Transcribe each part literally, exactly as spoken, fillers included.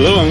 Hello and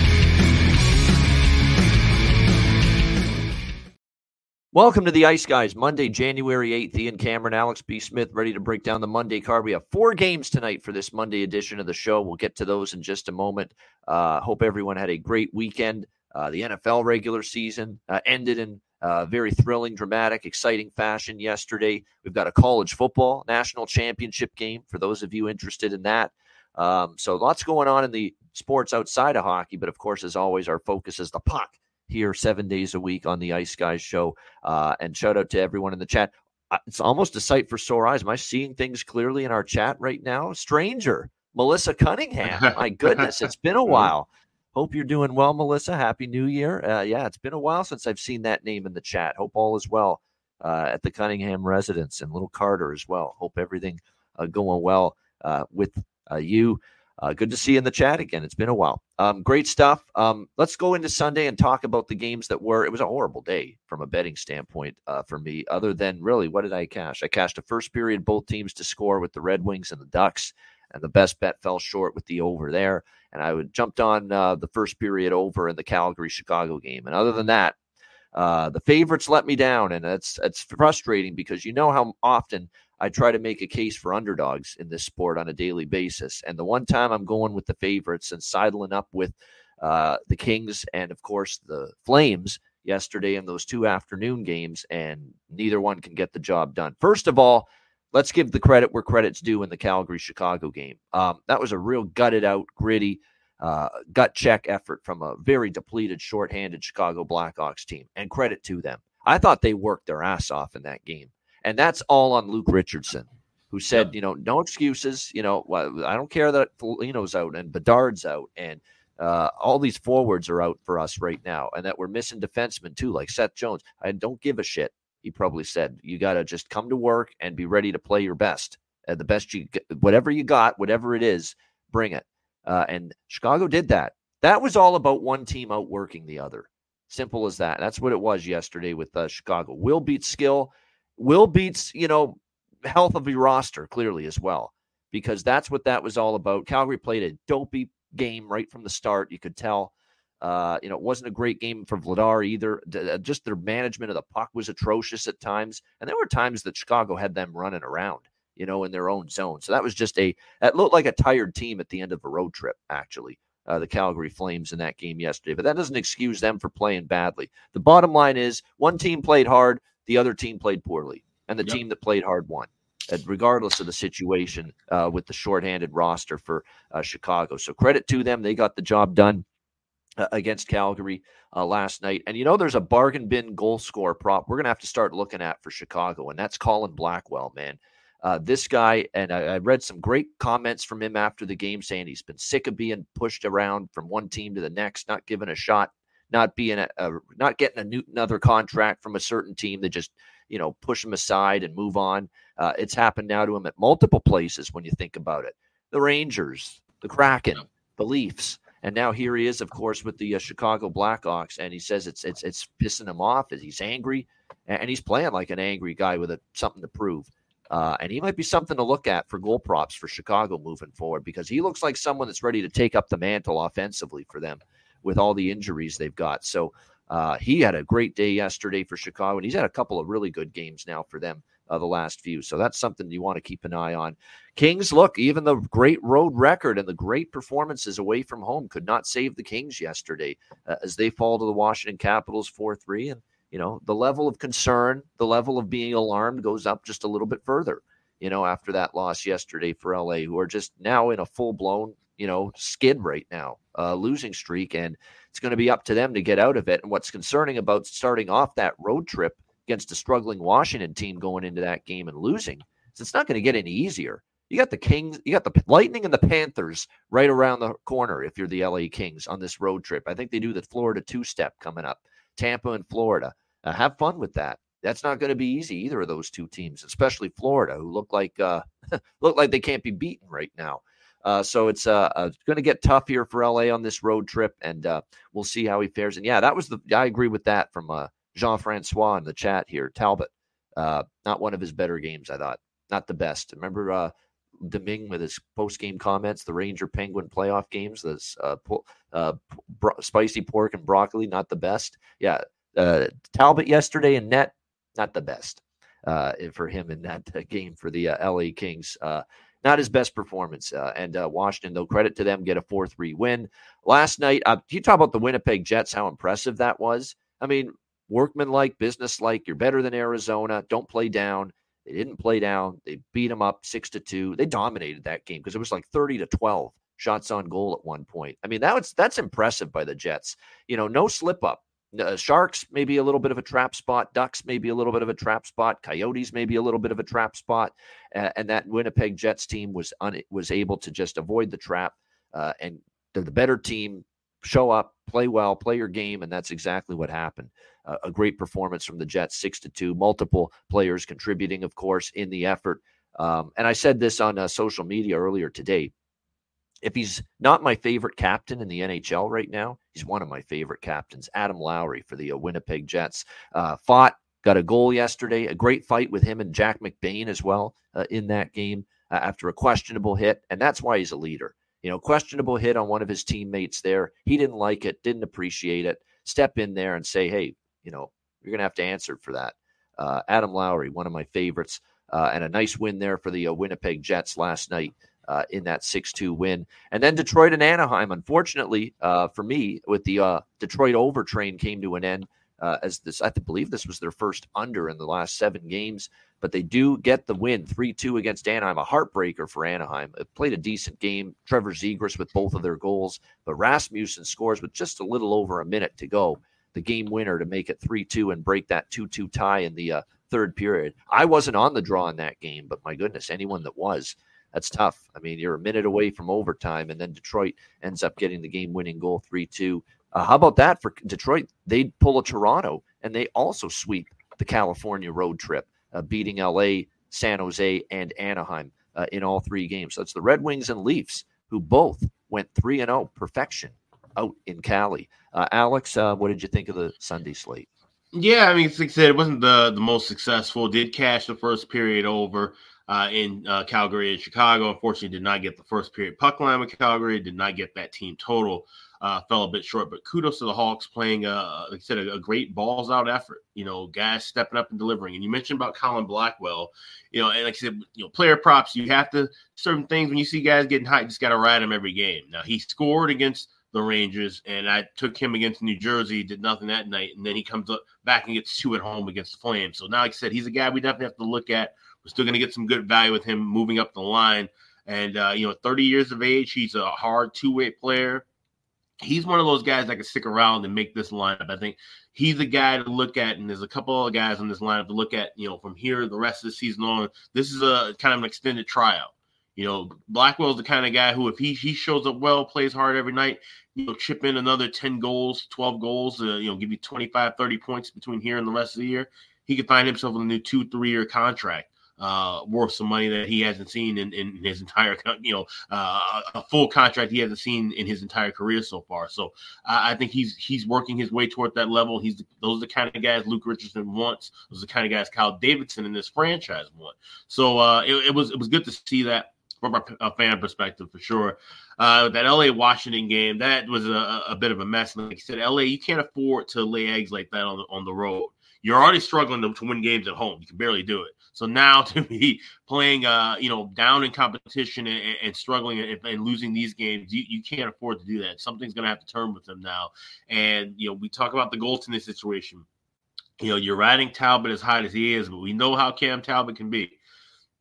Welcome to the Ice Guys, Monday, January eighth. Ian Cameron, Alex B. Smith, ready to break down the Monday card. We have four games tonight for this Monday edition of the show. We'll get to those in just a moment. Uh, hope everyone had a great weekend. Uh, the N F L regular season uh, ended in uh, very thrilling, dramatic, exciting fashion yesterday. We've got a college football national championship game for those of you interested in that. Um, so lots going on in the sports outside of hockey, but of course, as always, our focus is the puck. Here seven days a week on the Ice Guys show. Uh, and shout out to everyone in the chat. It's almost a sight for sore eyes. Am I seeing things clearly in our chat right now? Stranger, Melissa Cunningham. My goodness, it's been a while. Hope you're doing well, Melissa. Happy New Year. Uh, yeah, it's been a while since I've seen that name in the chat. Hope all is well uh, at the Cunningham residence and little Carter as well. Hope everything uh, going well uh, with uh, you. Uh, good to see you in the chat again. It's been a while. Um, great stuff. Um, let's go into Sunday and talk about the games that were. It was a horrible day from a betting standpoint uh, for me, other than really, what did I cash? I cashed a first period, both teams to score with the Red Wings and the Ducks, and the best bet fell short with the over there. And I would jumped on uh, the first period over in the Calgary-Chicago game. And other than that, uh, the favorites let me down, and it's, it's frustrating because you know how often I try to make a case for underdogs in this sport on a daily basis. And the one time I'm going with the favorites and sidling up with uh, the Kings and, of course, the Flames yesterday in those two afternoon games, and neither one can get the job done. First of all, let's give the credit where credit's due in the Calgary-Chicago game. Um, that was a real gutted-out, gritty, uh, gut-check effort from a very depleted, shorthanded Chicago Blackhawks team, and credit to them. I thought they worked their ass off in that game. And that's all on Luke Richardson, who said, yeah. you know, no excuses. You know, I don't care that Foligno's out and Bedard's out and uh, all these forwards are out for us right now and that we're missing defensemen too, like Seth Jones. I don't give a shit, he probably said. You got to just come to work and be ready to play your best. And the best you – whatever you got, whatever it is, bring it. Uh, and Chicago did that. That was all about one team outworking the other. Simple as that. That's what it was yesterday with uh, Chicago. Will beat skill. Will beats, you know, health of your roster clearly as well, because that's what that was all about. Calgary played a dopey game right from the start. You could tell, uh, you know, it wasn't a great game for Vladar either. D- just their management of the puck was atrocious at times. And there were times that Chicago had them running around, you know, in their own zone. So that was just a, that looked like a tired team at the end of a road trip, actually, uh, the Calgary Flames in that game yesterday. But that doesn't excuse them for playing badly. The bottom line is one team played hard. The other team played poorly, and the yep. team that played hard won, regardless of the situation uh, with the shorthanded roster for uh, Chicago. So credit to them. They got the job done uh, against Calgary uh, last night. And, you know, there's a bargain bin goal scorer prop we're going to have to start looking at for Chicago, and that's Colin Blackwell, man. Uh, this guy, and I, I read some great comments from him after the game saying he's been sick of being pushed around from one team to the next, not given a shot. Not being a, a not getting a new, another contract from a certain team. They just, you know, push him aside and move on. Uh, it's happened now to him at multiple places when you think about it. The Rangers, the Kraken, the Leafs, and now here he is, of course, with the uh, Chicago Blackhawks. And he says it's it's it's pissing him off. He's angry, and he's playing like an angry guy with a, something to prove. Uh, and he might be something to look at for goal props for Chicago moving forward, because he looks like someone that's ready to take up the mantle offensively for them, with all the injuries they've got. So uh, he had a great day yesterday for Chicago, and he's had a couple of really good games now for them uh, the last few. So that's something you want to keep an eye on. Kings, look, even the great road record and the great performances away from home could not save the Kings yesterday uh, as they fall to the Washington Capitals four three. And, you know, the level of concern, the level of being alarmed goes up just a little bit further, you know, after that loss yesterday for L A, who are just now in a full-blown, you know, skid right now, uh, losing streak, and it's going to be up to them to get out of it. And what's concerning about starting off that road trip against a struggling Washington team going into that game and losing is it's not going to get any easier. You got the Kings, you got the Lightning and the Panthers right around the corner if you're the L A Kings on this road trip. I think they do the Florida two-step coming up, Tampa and Florida. Uh, have fun with that. that's not going to be easy, either of those two teams, especially Florida, who look like uh, look like they can't be beaten right now. Uh, so it's uh, uh, going to get tough here for L A on this road trip, and uh, we'll see how he fares. And, yeah, that was the – I agree with that from uh, Jean-Francois in the chat here. Talbot, uh, not one of his better games, I thought. Not the best. Remember uh, Deming with his post-game comments, the Ranger-Penguin playoff games, this uh, po- uh, bro- spicy pork and broccoli, not the best. Yeah, uh, Talbot yesterday in net, not the best uh, for him in that uh, game for the uh, L A Kings. Uh Not his best performance. Uh, and uh, Washington, though, credit to them, get a four three win. Last night, uh, you talk about the Winnipeg Jets, how impressive that was. I mean, workmanlike, businesslike. You're better than Arizona. Don't play down. They didn't play down. They beat them up six to two. They dominated that game because it was like thirty to twelve shots on goal at one point. I mean, that was, that's impressive by the Jets. You know, no slip-up. Uh, Sharks, maybe a little bit of a trap spot. Ducks, maybe a little bit of a trap spot. Coyotes, maybe a little bit of a trap spot. Uh, and that Winnipeg Jets team was un- was able to just avoid the trap. Uh, and the, the better team show up, play well, play your game, and that's exactly what happened. Uh, a great performance from the Jets, six to two. Multiple players contributing, of course, in the effort. Um, and I said this on uh, social media earlier today. If he's not my favorite captain in the N H L right now, he's one of my favorite captains, Adam Lowry for the uh, Winnipeg Jets. Uh, fought, got a goal yesterday, a great fight with him and Jack McBain as well uh, in that game uh, after a questionable hit, and that's why he's a leader. You know, questionable hit on one of his teammates there. He didn't like it, didn't appreciate it. Step in there and say, hey, you know, you're going to have to answer for that. Uh, Adam Lowry, one of my favorites, uh, and a nice win there for the uh, Winnipeg Jets last night. Uh, in that six two win. And then Detroit and Anaheim, unfortunately, uh, for me, with the uh, Detroit overtrain came to an end uh, as this, I believe this was their first under in the last seven games, but they do get the win three two against Anaheim, a heartbreaker for Anaheim. It played a decent game. Trevor Zegras with both of their goals, but Rasmussen scores with just a little over a minute to go. The game winner to make it three two and break that two two tie in the uh, third period. I wasn't on the draw in that game, but my goodness, anyone that was, that's tough. I mean, you're a minute away from overtime, and then Detroit ends up getting the game-winning goal three two. Uh, how about that for Detroit? They pull a Toronto, and they also sweep the California road trip, uh, beating L A, San Jose, and Anaheim uh, in all three games. That's the Red Wings and Leafs, who both went three and oh, perfection, out in Cali. Uh, Alex, uh, what did you think of the Sunday slate? Yeah, I mean, like I said, it wasn't the, the most successful. Did cash the first period over. Uh, in uh, Calgary and Chicago, unfortunately, did not get the first period puck line with Calgary, did not get that team total, uh, fell a bit short. But kudos to the Hawks playing, uh, like I said, a, a great balls-out effort. You know, guys stepping up and delivering. And you mentioned about Colin Blackwell. You know, and like I said, you know, player props, you have to – certain things when you see guys getting hot, you just got to ride them every game. Now, he scored against the Rangers, and I took him against New Jersey, did nothing that night. And then he comes up back and gets two at home against the Flames. So now, like I said, he's a guy we definitely have to look at. We're still going to get some good value with him moving up the line. And, uh, you know, thirty years of age, he's a hard two-way player. He's one of those guys that can stick around and make this lineup. I think he's a guy to look at, and there's a couple other guys on this lineup to look at, you know, from here the rest of the season on. This is a kind of an extended tryout. You know, Blackwell's the kind of guy who, if he, he shows up well, plays hard every night, you know, chip in another ten goals, twelve goals, uh, you know, give you twenty-five, thirty points between here and the rest of the year. He could find himself in a new two, three-year contract uh, worth some money that he hasn't seen in, in his entire, you know, uh, a full contract he hasn't seen in his entire career so far. So uh, I think he's he's working his way toward that level. He's those are the kind of guys Luke Richardson wants. Those are the kind of guys Kyle Davidson in this franchise want. So uh, it, it was it was good to see that from a fan perspective for sure. Uh, that L A Washington game, that was a, a bit of a mess. Like I said, L A, you can't afford to lay eggs like that on the, on the road. You're already struggling to, to win games at home. You can barely do it. So now to be playing, uh, you know, down in competition and, and struggling and, and losing these games, you, you can't afford to do that. Something's going to have to turn with them now. And, you know, we talk about the goaltending situation. You know, you're riding Talbot as hot as he is, but we know how Cam Talbot can be.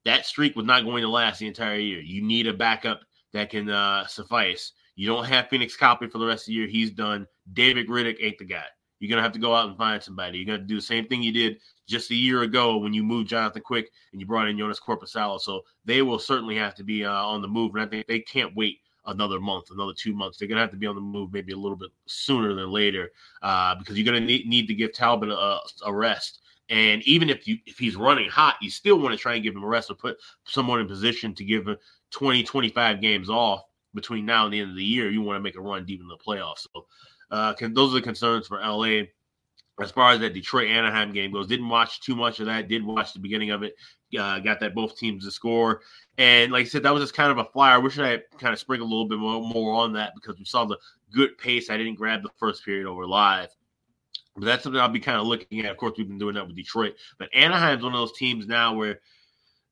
That streak was not going to last the entire year. You need a backup that can uh, suffice. You don't have Phoenix Copley for the rest of the year. He's done. David Riddick ain't the guy. You're going to have to go out and find somebody. You're going to do the same thing you did just a year ago when you moved Jonathan Quick and you brought in Jonas Corposalo. So they will certainly have to be uh, on the move. And I think they can't wait another month, another two months. They're going to have to be on the move maybe a little bit sooner than later uh, because you're going to need, need to give Talbot a, a rest And even if you if he's running hot, you still want to try and give him a rest or put someone in position to give him twenty, twenty-five games off between now and the end of the year. You want to make a run deep in the playoffs. So uh, can, those are the concerns for L A. As far as that Detroit-Anaheim game goes, didn't watch too much of that. Did watch the beginning of it. Uh, got that both teams to score. And like I said, that was just kind of a flyer. I wish I had kind of sprinkled a little bit more, more on that because we saw the good pace. I didn't grab the first period over live. But that's something I'll be kind of looking at. Of course, we've been doing that with Detroit. But Anaheim's one of those teams now where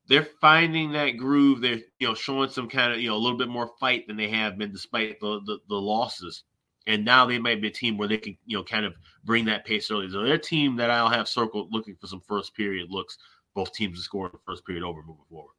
they're finding that groove. They're, you know, showing some kind of, you know, a little bit more fight than they have been despite the the, the losses. And now they might be a team where they can, you know, kind of bring that pace early. So they're a team that I'll have circled looking for some first period looks. Both teams to score in the first period over moving forward.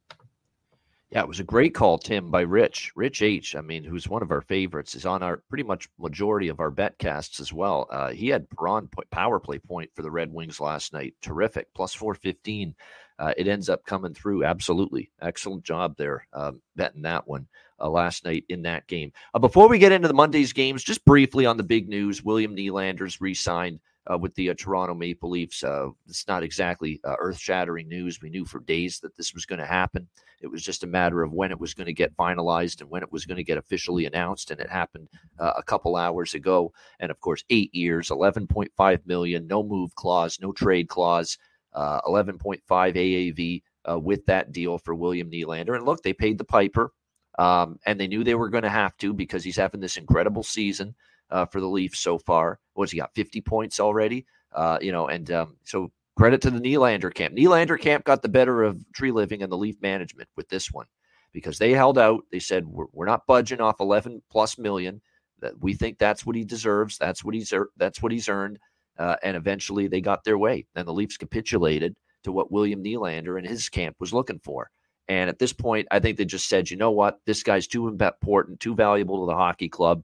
Yeah, it was a great call, Tim, by Rich. Rich H., I mean, who's one of our favorites, is on our pretty much majority of our bet casts as well. Uh, he had Perron power play point for the Red Wings last night. Terrific. plus four fifteen. Uh, it ends up coming through. Absolutely. Excellent job there um, betting that one uh, last night in that game. Uh, before we get into the Monday's games, just briefly on the big news, William Nylander's re-signed Uh, with the uh, Toronto Maple Leafs. Uh, it's not exactly uh, earth-shattering news. We knew for days that this was going to happen. It was just a matter of when it was going to get finalized and when it was going to get officially announced, and it happened uh, a couple hours ago. And, of course, eight years, eleven point five million dollars, no move clause, no trade clause, uh, eleven point five A A V uh, with that deal for William Nylander. And, look, they paid the piper, um, and they knew they were going to have to because he's having this incredible season. Uh, for the Leafs so far. What's he got, fifty points already? Uh, you know, and um, so credit to the Nylander camp. Nylander camp got the better of Tree Living and the Leaf management with this one because they held out. They said, we're, we're not budging off eleven plus million. That we think that's what he deserves. That's what he's, that's what he's earned. Uh, and eventually they got their way. Then the Leafs capitulated to what William Nylander and his camp was looking for. And at this point, I think they just said, you know what? This guy's too important, too valuable to the hockey club.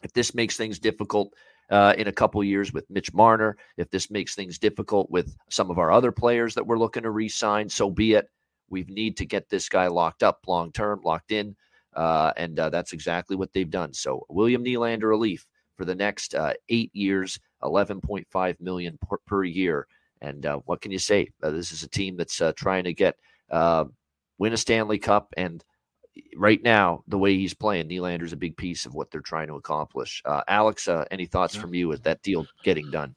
If this makes things difficult uh, in a couple years with Mitch Marner, if this makes things difficult with some of our other players that we're looking to re-sign, so be it. We need to get this guy locked up long-term, locked in, uh, and uh, that's exactly what they've done. So William Nylander, a Leaf for the next uh, eight years, eleven point five million dollars per, per year. And uh, what can you say? Uh, this is a team that's uh, trying to get uh, win a Stanley Cup, and right now, the way he's playing, Nylander's a big piece of what they're trying to accomplish. Uh, Alex, uh, any thoughts from you with that deal getting done?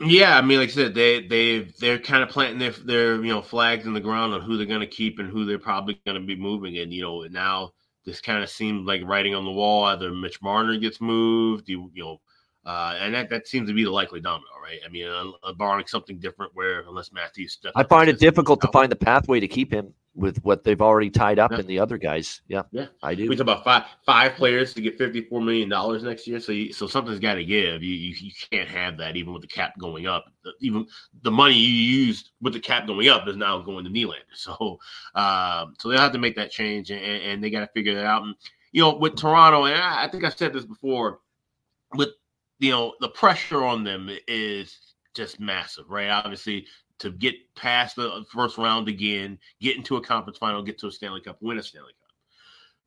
Yeah, I mean, like I said, they they they're kind of planting their their you know flags in the ground on who they're going to keep and who they're probably going to be moving. And you know, now this kind of seems like writing on the wall. Either Mitch Marner gets moved, you, you know, uh, and that, that seems to be the likely domino, right? I mean, uh, barring something different, where unless Matthew steps, I find it difficult to find the pathway to keep him. With what they've already tied up in yeah. the other guys, yeah, yeah, I do. We talk about five five players to get fifty-four million dollars next year, so you, so something's got to give. You, you you can't have that even with the cap going up. Even the money you used with the cap going up is now going to Nylander. So um, so they'll have to make that change, and, and they got to figure that out. And you know, with Toronto, and I, I think I've said this before, with you know the pressure on them is just massive, right? Obviously. To get past the first round again, get into a conference final, get to a Stanley Cup, win a Stanley Cup.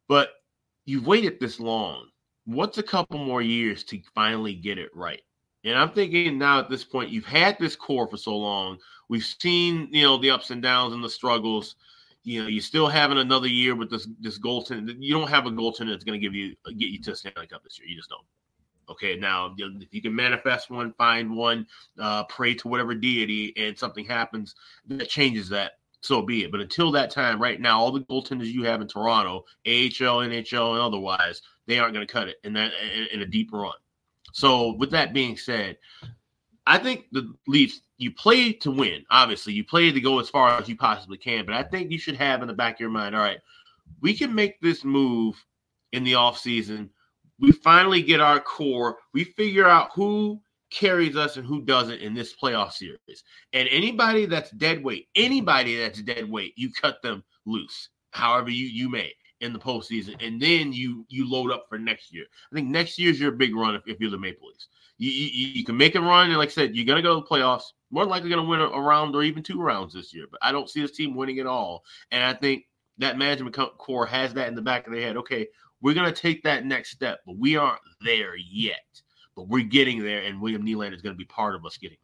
But you've waited this long. What's a couple more years to finally get it right? And I'm thinking now at this point, you've had this core for so long. We've seen, you know, the ups and downs and the struggles. You know, you're still having another year with this this goaltender. You don't have a goaltender that's going to give you get you to a Stanley Cup this year. You just don't. Okay, now if you can manifest one, find one, uh, pray to whatever deity, and something happens that changes that, so be it. But until that time, right now, all the goaltenders you have in Toronto, A H L, N H L, and otherwise, they aren't going to cut it in that in a deep run. So with that being said, I think the Leafs, you play to win. Obviously, you play to go as far as you possibly can. But I think you should have in the back of your mind, all right, we can make this move in the offseason. We finally get our core. We figure out who carries us and who doesn't in this playoff series. And anybody that's dead weight, anybody that's dead weight, you cut them loose, however you, you may, in the postseason. And then you you load up for next year. I think next year's your big run if, if you're the Maple Leafs. You, you, you can make a run. And like I said, you're going to go to the playoffs. More likely going to win a, a round or even two rounds this year. But I don't see this team winning at all. And I think that management core has that in the back of their head. Okay, we're going to take that next step, but we aren't there yet. But we're getting there, and William Nylander is going to be part of us getting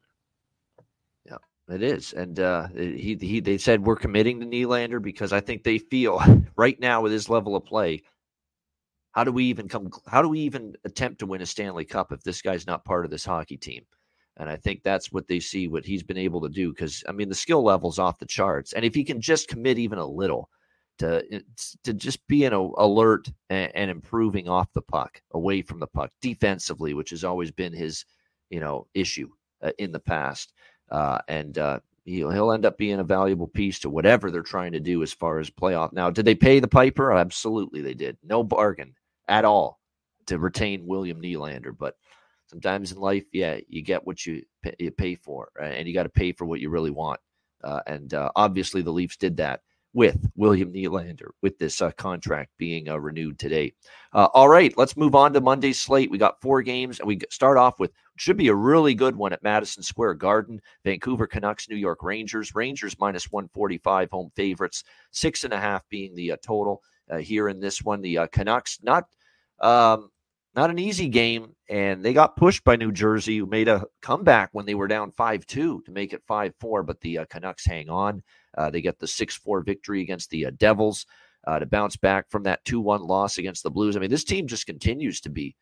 there. Yeah, It is. And uh, he, he they said we're committing to Nylander because I think they feel right now with his level of play, how do we even come how do we even attempt to win a Stanley Cup if this guy's not part of this hockey team? And I think that's what they see, what he's been able to do, because, I mean, the skill level's off the charts. And if he can just commit even a little to to just being alert and, and improving off the puck, away from the puck, defensively, which has always been his, you know, issue uh, in the past. Uh, and uh, he'll, he'll end up being a valuable piece to whatever they're trying to do as far as playoff. Now, did they pay the piper? Absolutely they did. No bargain at all to retain William Nylander, but sometimes in life, yeah, you get what you pay, you pay for, right? And you got to pay for what you really want. Uh, and uh, obviously the Leafs did that with William Nylander, with this uh, contract being uh, renewed today. Uh, all right, let's move on to Monday's slate. We got four games, and we start off with, should be a really good one at Madison Square Garden, Vancouver Canucks, New York Rangers. Rangers minus one forty-five, home favorites, six and a half being the uh, total uh, here in this one. The uh, Canucks, not... Um, Not an easy game, and they got pushed by New Jersey, who made a comeback when they were down five two to make it five four, but the uh, Canucks hang on. Uh, they get the six four victory against the uh, Devils uh, to bounce back from that two one loss against the Blues. I mean, this team just continues to be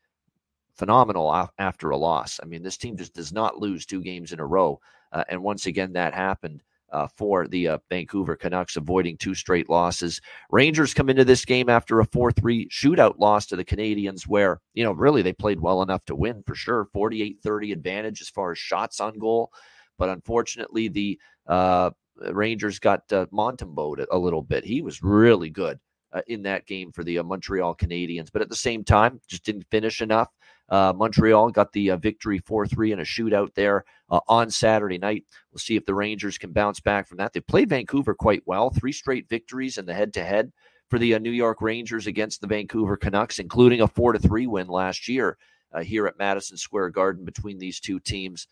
phenomenal af- after a loss. I mean, this team just does not lose two games in a row, uh, and once again, that happened. Uh, for the uh, Vancouver Canucks, avoiding two straight losses. Rangers come into this game after a four three shootout loss to the Canadiens, where, you know, really they played well enough to win for sure. forty-eight thirty advantage as far as shots on goal. But unfortunately, the uh, Rangers got uh, Montembeau'd a little bit. He was really good uh, in that game for the uh, Montreal Canadiens. But at the same time, just didn't finish enough. Uh, Montreal got the uh, victory four three in a shootout there uh, on Saturday night. We'll see if the Rangers can bounce back from that. They played Vancouver quite well. Three straight victories in the head-to-head for the uh, New York Rangers against the Vancouver Canucks, including a four to three win last year uh, here at Madison Square Garden between these two teams.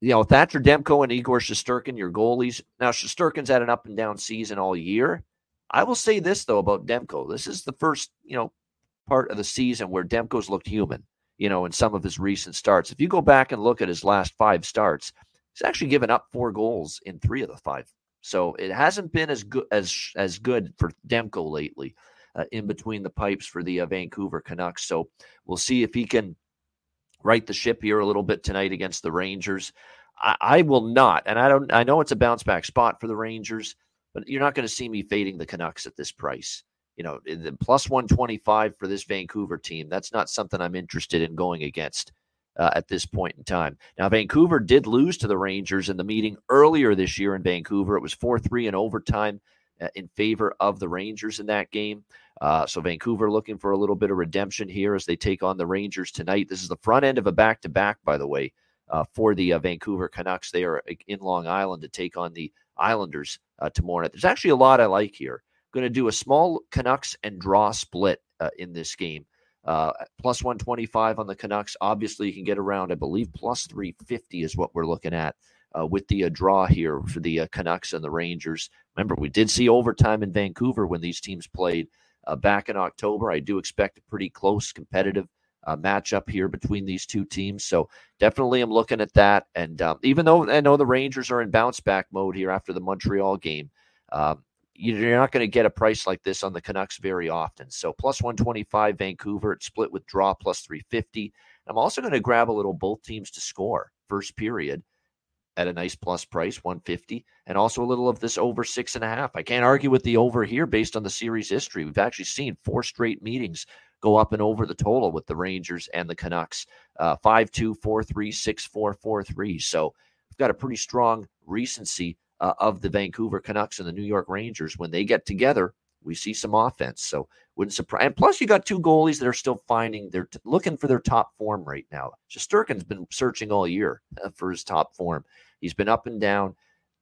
You know, Thatcher Demko and Igor Shesterkin, your goalies. Now, Shesterkin's had an up-and-down season all year. I will say this, though, about Demko. This is the first, you know, part of the season where Demko's looked human, you know, in some of his recent starts. If you go back and look at his last five starts, he's actually given up four goals in three of the five. So it hasn't been as good as as good for Demko lately uh, in between the pipes for the uh, Vancouver Canucks. So we'll see if he can right the ship here a little bit tonight against the Rangers. I, I will not, and I don't. I know it's a bounce back spot for the Rangers, but you're not going to see me fading the Canucks at this price. You know, the plus one twenty-five for this Vancouver team, that's not something I'm interested in going against uh, at this point in time. Now, Vancouver did lose to the Rangers in the meeting earlier this year in Vancouver. It was four three in overtime uh, in favor of the Rangers in that game. Uh, so Vancouver looking for a little bit of redemption here as they take on the Rangers tonight. This is the front end of a back-to-back, by the way, uh, for the uh, Vancouver Canucks. They are in Long Island to take on the Islanders uh, tomorrow night. There's actually a lot I like here. Going to do a small Canucks and draw split uh, in this game. Uh, plus one twenty-five on the Canucks. Obviously, you can get around, I believe, plus three fifty is what we're looking at uh, with the uh, draw here for the uh, Canucks and the Rangers. Remember, we did see overtime in Vancouver when these teams played uh, back in October. I do expect a pretty close, competitive uh, matchup here between these two teams. So definitely I'm looking at that. And um, even though I know the Rangers are in bounce-back mode here after the Montreal game, um, you're not going to get a price like this on the Canucks very often. So plus one twenty-five Vancouver, it's split with draw plus three fifty. I'm also going to grab a little both teams to score first period at a nice plus price, one fifty, and also a little of this over six and a half. I can't argue with the over here based on the series history. We've actually seen four straight meetings go up and over the total with the Rangers and the Canucks, uh, five two, four three, six four, four three. So we've got a pretty strong recency Uh, of the Vancouver Canucks and the New York Rangers. When they get together, we see some offense. So wouldn't surprise. And plus, you got two goalies that are still finding they're t- looking for their top form right now. Shesterkin's been searching all year uh, for his top form. He's been up and down.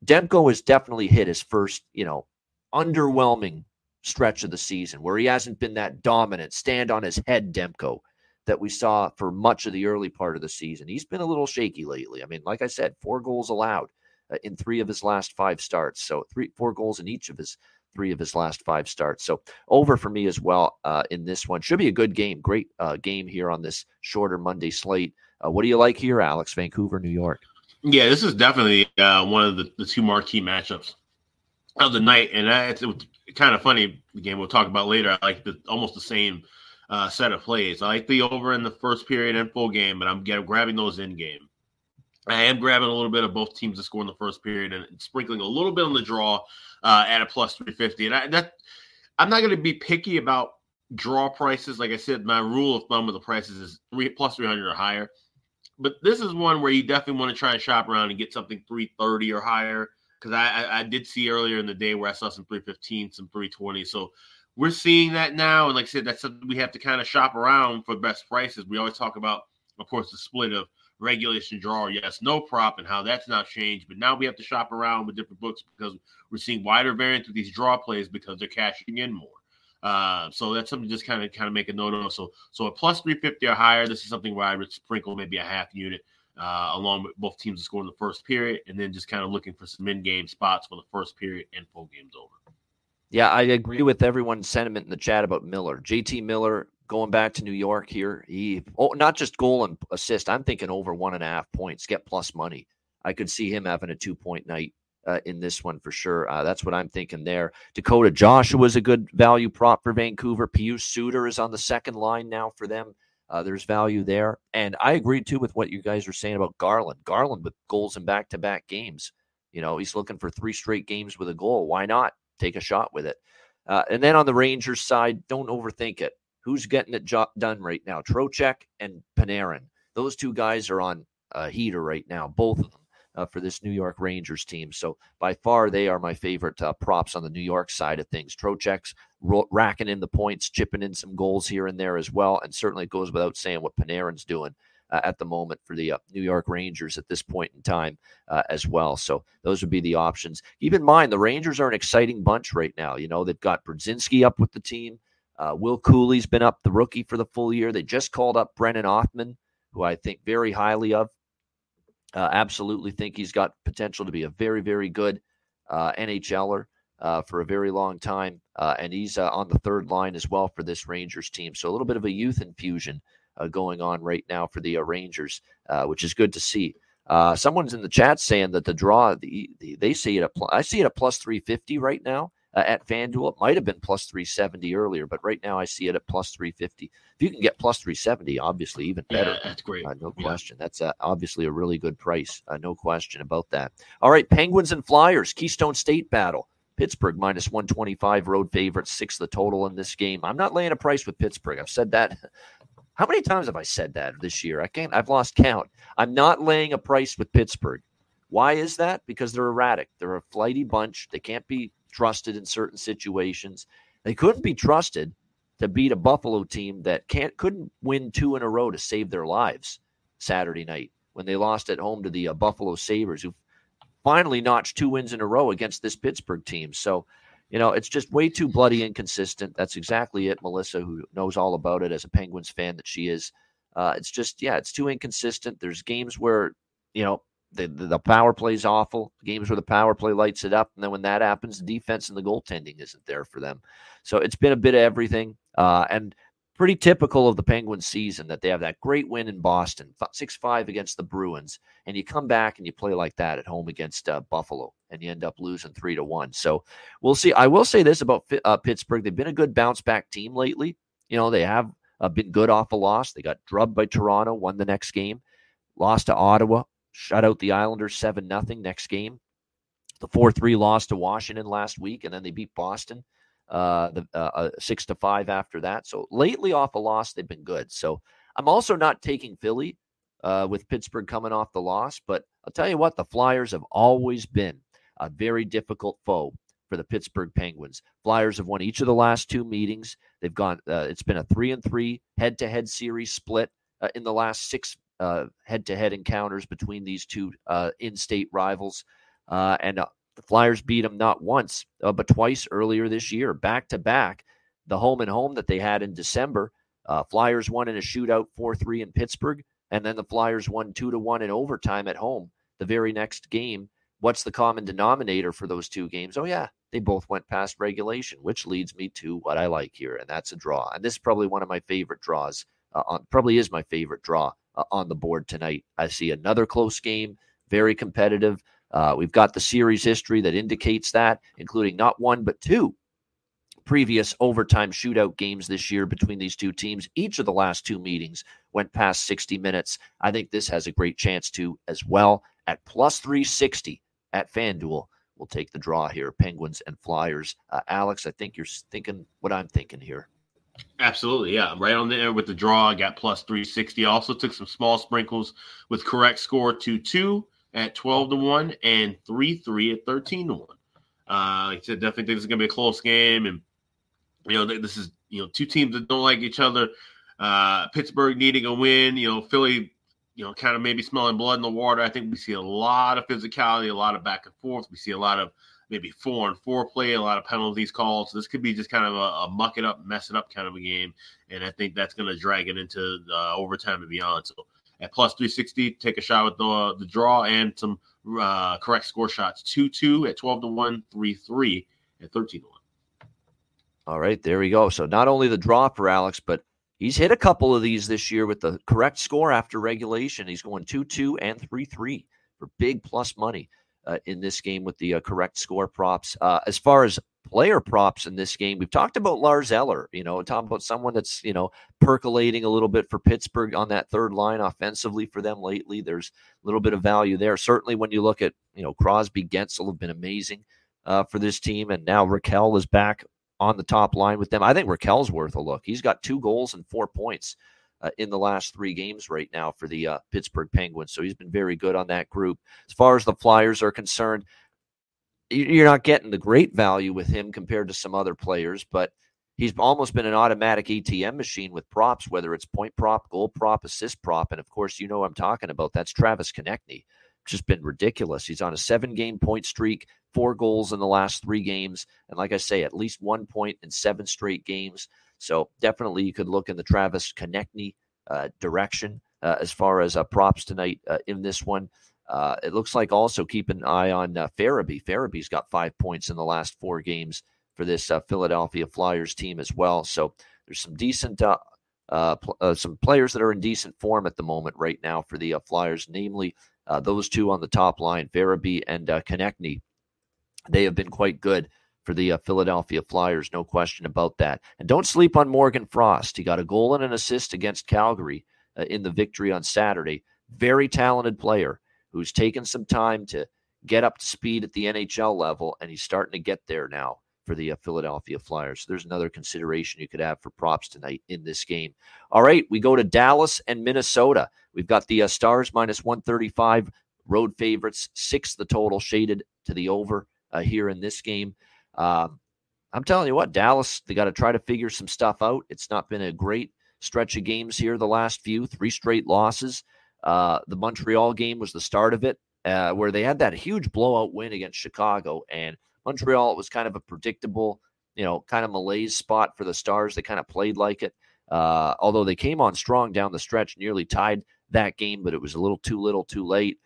Demko has definitely hit his first, you know, underwhelming stretch of the season where he hasn't been that dominant, stand on his head Demko that we saw for much of the early part of the season. He's been a little shaky lately. I mean, like I said, four goals allowed in three of his last five starts. So three, four goals in each of his three of his last five starts. So over for me as well uh, in this one. Should be a good game. Great uh, game here on this shorter Monday slate. Uh, what do you like here, Alex? Vancouver, New York. Yeah, this is definitely uh, one of the, the two marquee matchups of the night, and that's it, kind of funny. The game we'll talk about later. I like the almost the same uh, set of plays. I like the over in the first period and full game, but I'm get, grabbing those in game. I am grabbing a little bit of both teams to score in the first period and sprinkling a little bit on the draw uh, at a plus three fifty. And I, that I'm not going to be picky about draw prices. Like I said, my rule of thumb of the prices is three plus three hundred or higher. But this is one where you definitely want to try and shop around and get something three thirty or higher, because I, I, I did see earlier in the day where I saw some three fifteen, some three twenty. So we're seeing that now. And like I said, that's something we have to kind of shop around for the best prices. We always talk about, of course, the split of regulation draw or yes, no prop and how that's not changed. But now we have to shop around with different books because we're seeing wider variants with these draw plays because they're cashing in more. Uh, so that's something to just kind of kind of make a note of. So so a plus three fifty or higher, this is something where I would sprinkle maybe a half unit uh, along with both teams to score in the first period, and then just kind of looking for some in-game spots for the first period and full games over. Yeah, I agree with everyone's sentiment in the chat about Miller. J T Miller going back to New York here. He oh, not just goal and assist. I'm thinking over one and a half points. Get plus money. I could see him having a two-point night. Uh, in this one for sure. Uh, that's what I'm thinking there. Dakota Joshua is a good value prop for Vancouver. Pius Suter is on the second line now for them. Uh, there's value there. And I agree too with what you guys are saying about Garland. Garland with goals in back-to-back games. You know, he's looking for three straight games with a goal. Why not take a shot with it? Uh, and then on the Rangers side, don't overthink it. Who's getting it jo- done right now? Trocheck and Panarin. Those two guys are on a heater right now, both of them. Uh, for this New York Rangers team. So by far, they are my favorite uh, props on the New York side of things. Trocheck's ro- racking in the points, chipping in some goals here and there as well. And certainly it goes without saying what Panarin's doing uh, at the moment for the uh, New York Rangers at this point in time uh, as well. So those would be the options. Keep in mind, the Rangers are an exciting bunch right now. You know, they've got Brzezinski up with the team. Uh, Will Cooley's been up, the rookie, for the full year. They just called up Brennan Othman, who I think very highly of. Uh, absolutely think he's got potential to be a very, very good uh, NHLer uh, for a very long time. Uh, and he's uh, on the third line as well for this Rangers team. So a little bit of a youth infusion uh, going on right now for the uh, Rangers, uh, which is good to see. Uh, someone's in the chat saying that the draw, the, the, they see it at pl- I see it at plus three fifty right now uh, at FanDuel. It might have been plus three seventy earlier, but right now I see it at plus three fifty. If you can get plus three seventy, obviously even better. Yeah, that's great. Uh, no yeah. question. That's uh, obviously a really good price. Uh, no question about that. All right, Penguins and Flyers, Keystone State battle. Pittsburgh minus one twenty-five, road favorites, six the total in this game. I'm not laying a price with Pittsburgh. I've said that. How many times have I said that this year? I can't. I've lost count. I'm not laying a price with Pittsburgh. Why is that? Because they're erratic. They're a flighty bunch. They can't be trusted in certain situations. They couldn't be trusted to beat a Buffalo team that can't couldn't win two in a row to save their lives Saturday night when they lost at home to the uh, Buffalo Sabres, who finally notched two wins in a row against this Pittsburgh team. So, you know, it's just way too bloody inconsistent. That's exactly it, Melissa, who knows all about it as a Penguins fan that she is. Uh, it's just, yeah, it's too inconsistent. There's games where, you know, the, the, the power play is awful, games where the power play lights it up. And then when that happens, the defense and the goaltending isn't there for them. So it's been a bit of everything. Uh, and pretty typical of the Penguins season that they have that great win in Boston, six five against the Bruins, and you come back and you play like that at home against uh, Buffalo, and you end up losing three to one. So we'll see. I will say this about uh, Pittsburgh. They've been a good bounce-back team lately. You know, they have uh, been good off a loss. They got drubbed by Toronto, won the next game, lost to Ottawa, shut out the Islanders seven nothing next game. The four three loss to Washington last week, and then they beat Boston uh the uh six to five after that. So lately off a loss they've been good. So I'm also not taking Philly uh with Pittsburgh coming off the loss, but I'll tell you what, the Flyers have always been a very difficult foe for the Pittsburgh Penguins. Flyers have won each of the last two meetings. They've gone uh, it's been a three and three head-to-head series split uh, in the last six uh head-to-head encounters between these two uh in-state rivals uh and uh, the Flyers beat them not once, uh, but twice earlier this year, back-to-back. The home-and-home that they had in December, uh, Flyers won in a shootout four three in Pittsburgh, and then the Flyers won two to one in overtime at home the very next game. What's the common denominator for those two games? Oh, yeah, they both went past regulation, which leads me to what I like here, and that's a draw. And this is probably one of my favorite draws, uh, on, probably is my favorite draw uh, on the board tonight. I see another close game. very competitive. Uh, we've got the series history that indicates that, including not one but two previous overtime shootout games this year between these two teams. Each of the last two meetings went past sixty minutes. I think this has a great chance to as well. At plus three sixty at FanDuel, we'll take the draw here, Penguins and Flyers. Uh, Alex, I think you're thinking what I'm thinking here. Absolutely, yeah. Right on there with the draw, I got plus three sixty. I also took some small sprinkles with correct score two two at twelve to one and three three at thirteen to one. Uh, like I said, definitely think this is going to be a close game. And, you know, this is, you know, two teams that don't like each other. Uh, Pittsburgh needing a win, you know, Philly, you know, kind of maybe smelling blood in the water. I think we see a lot of physicality, a lot of back and forth. We see a lot of maybe four and four play, a lot of penalties called. So this could be just kind of a, a muck it up, mess it up kind of a game. And I think that's going to drag it into uh, overtime and beyond. So at plus three sixty, take a shot with the, uh, the draw and some uh, correct score shots. two two at twelve to one, three three at thirteen to one. All right, there we go. So not only the draw for Alex, but he's hit a couple of these this year with the correct score after regulation. He's going two two and three three for big plus money uh, in this game with the uh, correct score props. Uh, as far as player props in this game, we've talked about Lars Eller, you know, talking about someone that's, you know, percolating a little bit for Pittsburgh on that third line offensively for them lately. There's a little bit of value there. Certainly when you look at, you know, Crosby, Gensel have been amazing uh, for this team. And now Raquel is back on the top line with them. I think Raquel's worth a look. He's got two goals and four points uh, in the last three games right now for the uh, Pittsburgh Penguins. So he's been very good on that group. As far as the Flyers are concerned, you're not getting the great value with him compared to some other players, but he's almost been an automatic A T M machine with props, whether it's point prop, goal prop, assist prop. And of course, you know what I'm talking about. That's Travis Konecny. Just been ridiculous. He's on a seven-game point streak, four goals in the last three games, and like I say, at least one point in seven straight games. So definitely you could look in the Travis Konecny uh, direction uh, as far as uh, props tonight uh, in this one. Uh, it looks like also keep an eye on uh, Farabee. Farabee's got five points in the last four games for this uh, Philadelphia Flyers team as well. So there's some decent uh, uh, pl- uh, some players that are in decent form at the moment right now for the uh, Flyers, namely Uh, those two on the top line, Farabee and uh, Konecny. They have been quite good for the uh, Philadelphia Flyers, no question about that. And don't sleep on Morgan Frost. He got a goal and an assist against Calgary uh, in the victory on Saturday. Very talented player who's taken some time to get up to speed at the N H L level, and he's starting to get there now for the uh, Philadelphia Flyers. So there's another consideration you could have for props tonight in this game. All right, we go to Dallas and Minnesota. We've got the uh, Stars minus one thirty-five, road favorites, six the total, shaded to the over uh, here in this game. Um, I'm telling you what, Dallas, they got to try to figure some stuff out. It's not been a great stretch of games here the last few, three straight losses. Uh, the Montreal game was the start of it, uh, where they had that huge blowout win against Chicago, and Montreal, it was kind of a predictable, you know, kind of malaise spot for the Stars. They kind of played like it, uh, although they came on strong down the stretch, nearly tied that game, but it was a little too little too late.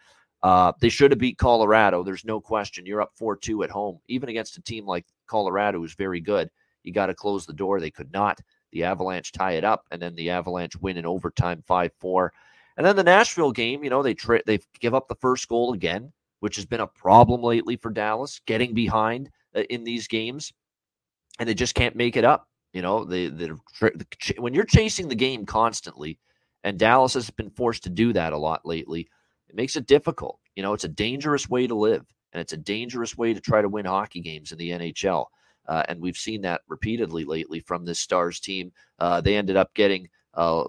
Uh, they should have beat Colorado. There's no question. You're up four two at home. Even against a team like Colorado, who's very good, you got to close the door. They could not. The Avalanche tie it up, and then the Avalanche win in overtime five four. And then the Nashville game, you know, they tra- they give up the first goal again, which has been a problem lately for Dallas, getting behind uh, in these games, and they just can't make it up. You know, they, they, the, when you're chasing the game constantly, and Dallas has been forced to do that a lot lately, it makes it difficult. You know, it's a dangerous way to live, and it's a dangerous way to try to win hockey games in the N H L, uh, and we've seen that repeatedly lately from this Stars team. Uh, they ended up getting Uh,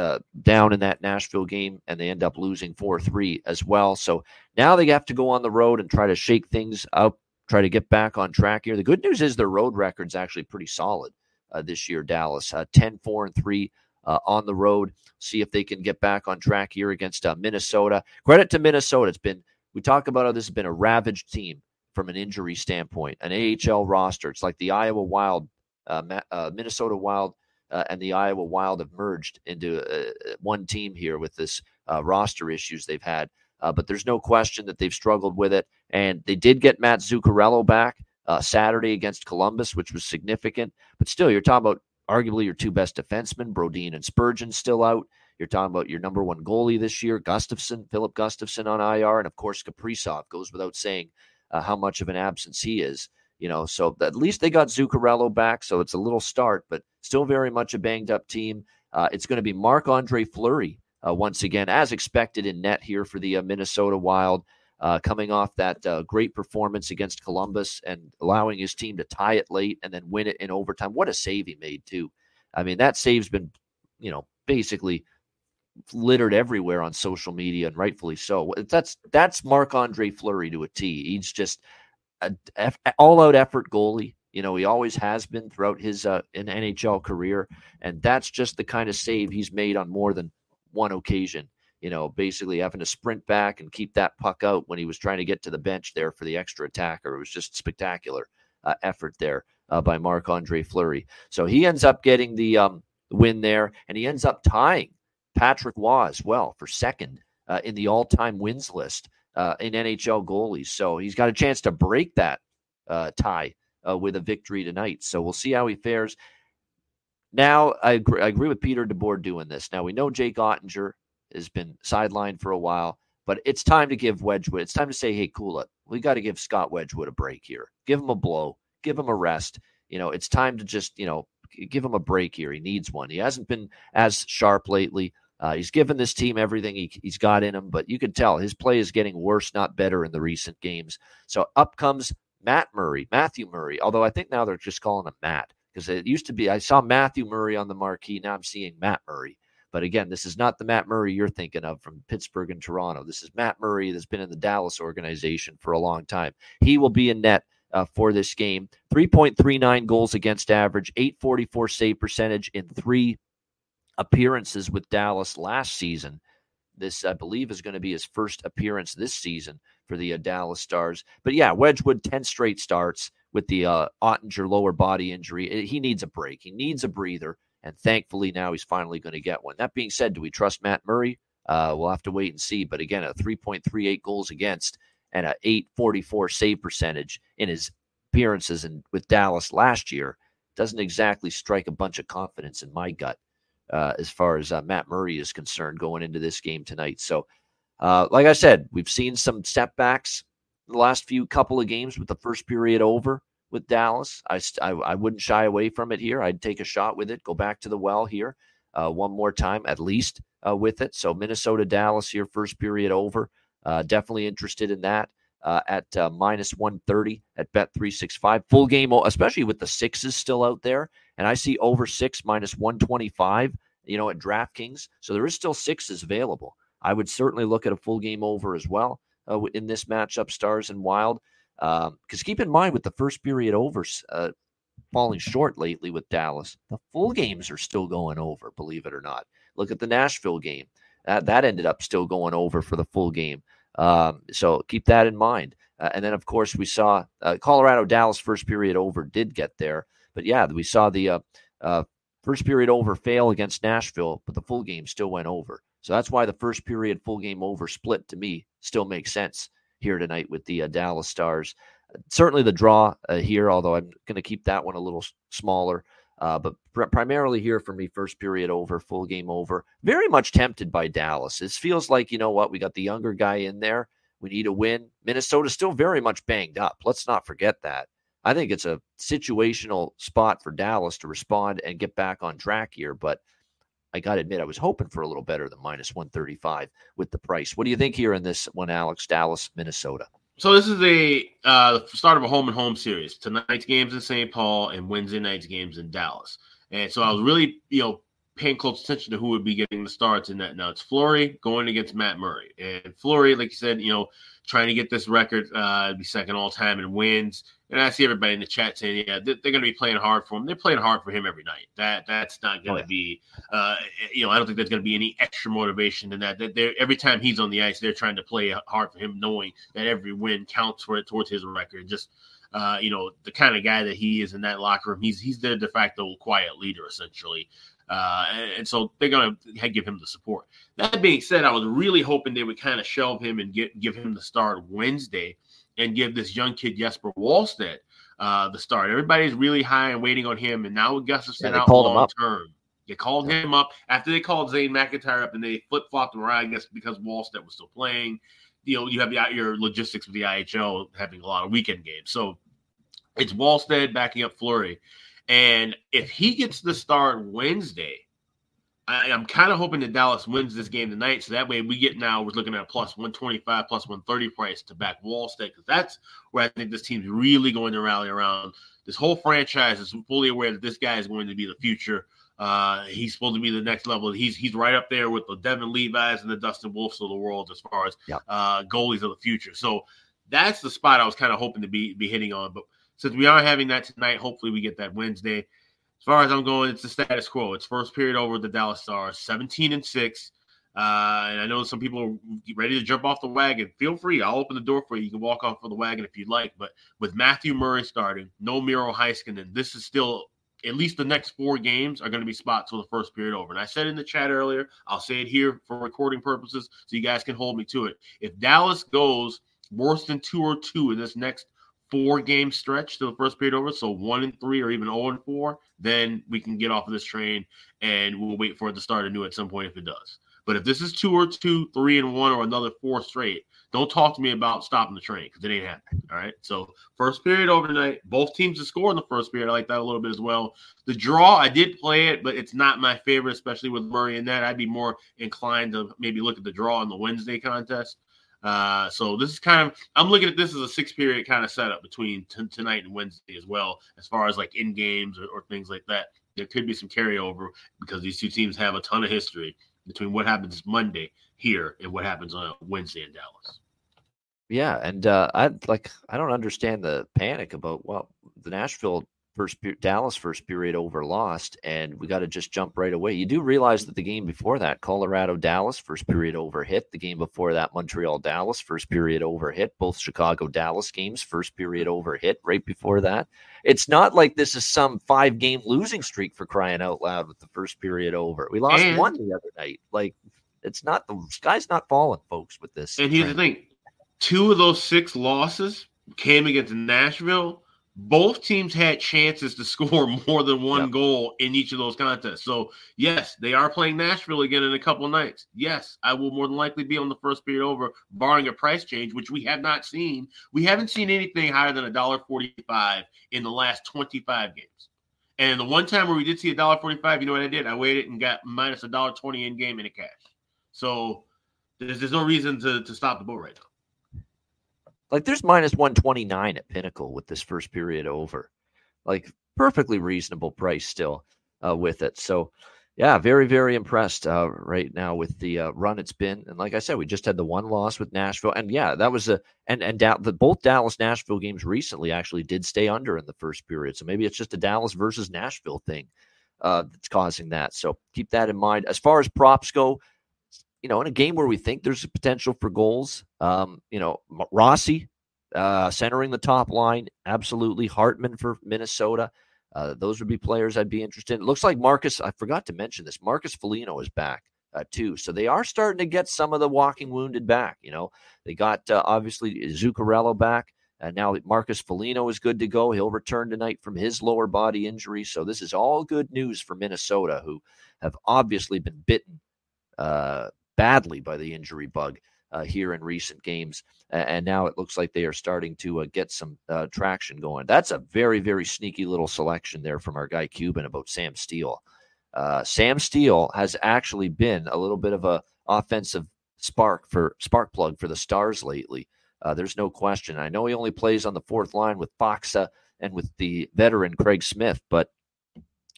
uh, down in that Nashville game, and they end up losing four three as well. So now they have to go on the road and try to shake things up, try to get back on track here. The good news is their road record's actually pretty solid uh, this year, Dallas. Uh, ten four and three uh, on the road. See if they can get back on track here against uh, Minnesota. Credit to Minnesota. It's been, we talk about how this has been a ravaged team from an injury standpoint, an A H L roster. It's like the Iowa Wild, uh, uh, Minnesota Wild, Uh, and the Iowa Wild have merged into uh, one team here with this uh, roster issues they've had. Uh, but there's no question that they've struggled with it. And they did get Matt Zuccarello back uh, Saturday against Columbus, which was significant. But still, you're talking about arguably your two best defensemen, Brodin and Spurgeon, still out. You're talking about your number one goalie this year, Gustafsson, Philip Gustafsson on I R. And of course, Kaprizov goes without saying uh, how much of an absence he is, you know, so at least they got Zuccarello back. So it's a little start, but still very much a banged up team. Uh, it's going to be Marc-Andre Fleury uh, once again, as expected in net here for the uh, Minnesota Wild, uh, coming off that uh, great performance against Columbus and allowing his team to tie it late and then win it in overtime. What a save he made too. I mean, that save's been, you know, basically littered everywhere on social media, and rightfully so. That's that's Marc-Andre Fleury to a T. He's just an all-out effort goalie. You know, he always has been throughout his uh, an N H L career, and that's just the kind of save he's made on more than one occasion, you know, basically having to sprint back and keep that puck out when he was trying to get to the bench there for the extra attacker. It was just spectacular uh, effort there uh, by Marc-Andre Fleury. So he ends up getting the um, win there, and he ends up tying Patrick Waugh as well for second uh, in the all-time wins list uh, in N H L goalies. So he's got a chance to break that uh, tie uh, with a victory tonight. So we'll see how he fares. Now, I agree, I agree with Peter DeBoer doing this. Now, we know Jake Ottinger has been sidelined for a while, but it's time to give Wedgwood. It's time to say, hey, cool it. We got to give Scott Wedgwood a break here. Give him a blow. Give him a rest. You know, it's time to just, you know, give him a break here. He needs one. He hasn't been as sharp lately. Uh, he's given this team everything he, he's got in him, but you can tell his play is getting worse, not better in the recent games. So up comes Matt Murray, Matthew Murray, although I think now they're just calling him Matt because it used to be I saw Matthew Murray on the marquee. Now I'm seeing Matt Murray. But again, this is not the Matt Murray you're thinking of from Pittsburgh and Toronto. This is Matt Murray that's been in the Dallas organization for a long time. He will be in net Uh, for this game. three point three nine goals against average, eight forty-four save percentage in three appearances with Dallas last season. This, I believe, is going to be his first appearance this season for the uh, Dallas Stars. But yeah, Wedgwood, ten straight starts with the uh, Ottinger lower body injury. He needs a break. He needs a breather. And thankfully now he's finally going to get one. That being said, do we trust Matt Murray? Uh, we'll have to wait and see. But again, a three point three eight goals against and an eight forty-four save percentage in his appearances in, with Dallas last year doesn't exactly strike a bunch of confidence in my gut uh, as far as uh, Matt Murray is concerned going into this game tonight. So, uh, like I said, we've seen some setbacks in the last few couple of games with the first period over with Dallas. I, I, I wouldn't shy away from it here. I'd take a shot with it, go back to the well here uh, one more time at least uh, with it. So Minnesota, Dallas here, first period over. Uh, definitely interested in that uh, at uh, minus one thirty at Bet three sixty-five. Full game, especially with the sixes still out there. And I see over six minus one twenty-five, you know, at DraftKings. So there is still sixes available. I would certainly look at a full game over as well uh, in this matchup, Stars and Wild. Because um, keep in mind with the first period overs uh, falling short lately with Dallas, the full games are still going over, believe it or not. Look at the Nashville game. That, that ended up still going over for the full game. Um, so keep that in mind. Uh, and then, of course, we saw uh, Colorado-Dallas first period over did get there. But, yeah, we saw the uh, uh, first period over fail against Nashville, but the full game still went over. So that's why the first period full game over split to me still makes sense here tonight with the uh, Dallas Stars. Certainly the draw uh, here, although I'm going to keep that one a little smaller. Uh, but pr- primarily here for me, first period over, full game over. Very much tempted by Dallas. This feels like, you know what, we got the younger guy in there. We need a win. Minnesota's still very much banged up. Let's not forget that. I think it's a situational spot for Dallas to respond and get back on track here. But I got to admit, I was hoping for a little better than minus one thirty-five with the price. What do you think here in this one, Alex? Dallas, Minnesota. So this is a uh, start of a home-and-home series. Tonight's game's in Saint Paul and Wednesday night's game's in Dallas. And so I was really, you know, paying close attention to who would be getting the starts in that. Now it's Fleury going against Matt Murray. And Fleury, like you said, you know, trying to get this record, uh, be second all-time in wins. And I see everybody in the chat saying, yeah, they're going to be playing hard for him. They're playing hard for him every night. That That's not going to oh, yeah. be, uh, you know, I don't think there's going to be any extra motivation than that. That every time he's on the ice, they're trying to play hard for him, knowing that every win counts for it towards his record. Just, uh, you know, the kind of guy that he is in that locker room, he's, he's the de facto quiet leader, essentially. Uh, and, and so they're going to give him the support. That being said, I was really hoping they would kind of shelve him and get, give him the start Wednesday and give this young kid Jesper Wallstedt uh, the start. Everybody's really high and waiting on him, and now Gustafsson yeah, out long-term. They called him up after they called Zane McIntyre up, and they flip-flopped him around, I guess, because Wallstead was still playing. You know, you have the, your logistics with the I H L having a lot of weekend games. So it's Wallstead backing up Fleury. And if he gets the start Wednesday, I, I'm kind of hoping that Dallas wins this game tonight. So that way we get now, we're looking at a plus one twenty-five, plus one thirty price to back Wallstead, because that's where I think this team's really going to rally around. This whole franchise is fully aware that this guy is going to be the future. Uh, he's supposed to be the next level. He's he's right up there with the Devin Levis and the Dustin Wolfs of the world as far as yep. uh, goalies of the future. So that's the spot I was kind of hoping to be be hitting on. But since we are having that tonight, hopefully we get that Wednesday. As far as I'm going, it's the status quo. It's first period over the Dallas Stars, seventeen and six. Uh, and I know some people are ready to jump off the wagon. Feel free. I'll open the door for you. You can walk off of the wagon if you'd like. But with Matthew Murray starting, no Miro Heiskanen, this is still – at least the next four games are going to be spots till the first period over. And I said in the chat earlier, I'll say it here for recording purposes so you guys can hold me to it. If Dallas goes worse than two or two in this next four-game stretch till the first period over, so one and three or even zero and four, then we can get off of this train and we'll wait for it to start anew at some point if it does. But if this is two or two, three and one, or another four straight, don't talk to me about stopping the train, because it ain't happening, all right? So first period overnight, both teams to score in the first period. I like that a little bit as well. The draw, I did play it, but it's not my favorite, especially with Murray in that. I'd be more inclined to maybe look at the draw in the Wednesday contest. Uh, so this is kind of – I'm looking at this as a six-period kind of setup between t- tonight and Wednesday as well, as far as like in games or, or things like that. There could be some carryover because these two teams have a ton of history between what happens Monday here and what happens on Wednesday in Dallas. Yeah, and uh, I like I don't understand the panic about, well, the Nashville first Dallas first period over lost, and we got to just jump right away. You do realize that the game before that, Colorado Dallas first period over hit. The game before that, Montreal Dallas first period over hit. Both Chicago Dallas games first period over hit. Right before that, it's not like this is some five game losing streak, for crying out loud, with the first period over. We lost and- one the other night, like. It's not – the sky's not falling, folks, with this. And here's the thing. Two of those six losses came against Nashville. Both teams had chances to score more than one yep. goal in each of those contests. So, yes, they are playing Nashville again in a couple of nights. Yes, I will more than likely be on the first period over, barring a price change, which we have not seen. We haven't seen anything higher than one forty-five in the last twenty-five games. And the one time where we did see one forty-five, you know what I did? I waited and got minus one twenty in game in a cash. So there's, there's no reason to, to stop the boat right now. Like, there's minus one twenty-nine at Pinnacle with this first period over. Like, perfectly reasonable price still uh, with it. So, yeah, very, very impressed uh, right now with the uh, run it's been. And like I said, we just had the one loss with Nashville. And, yeah, that was a – and, and da- the, both Dallas-Nashville games recently actually did stay under in the first period. So maybe it's just a Dallas versus Nashville thing uh, that's causing that. So keep that in mind. As far as props go, you know, in a game where we think there's a potential for goals, um, you know, Rossi uh, centering the top line, absolutely. Hartman for Minnesota. Uh, those would be players I'd be interested in. It looks like Marcus, I forgot to mention this, Marcus Foligno is back uh, too. So they are starting to get some of the walking wounded back. You know, they got uh, obviously Zuccarello back. And now Marcus Foligno is good to go. He'll return tonight from his lower body injury. So this is all good news for Minnesota, who have obviously been bitten uh, badly by the injury bug uh, here in recent games. And now it looks like they are starting to uh, get some uh, traction going. That's a very, very sneaky little selection there from our guy Cuban about Sam Steele. Uh, Sam Steele has actually been a little bit of a offensive spark for spark plug for the Stars lately. Uh, there's no question. I know he only plays on the fourth line with Foxa and with the veteran Craig Smith, but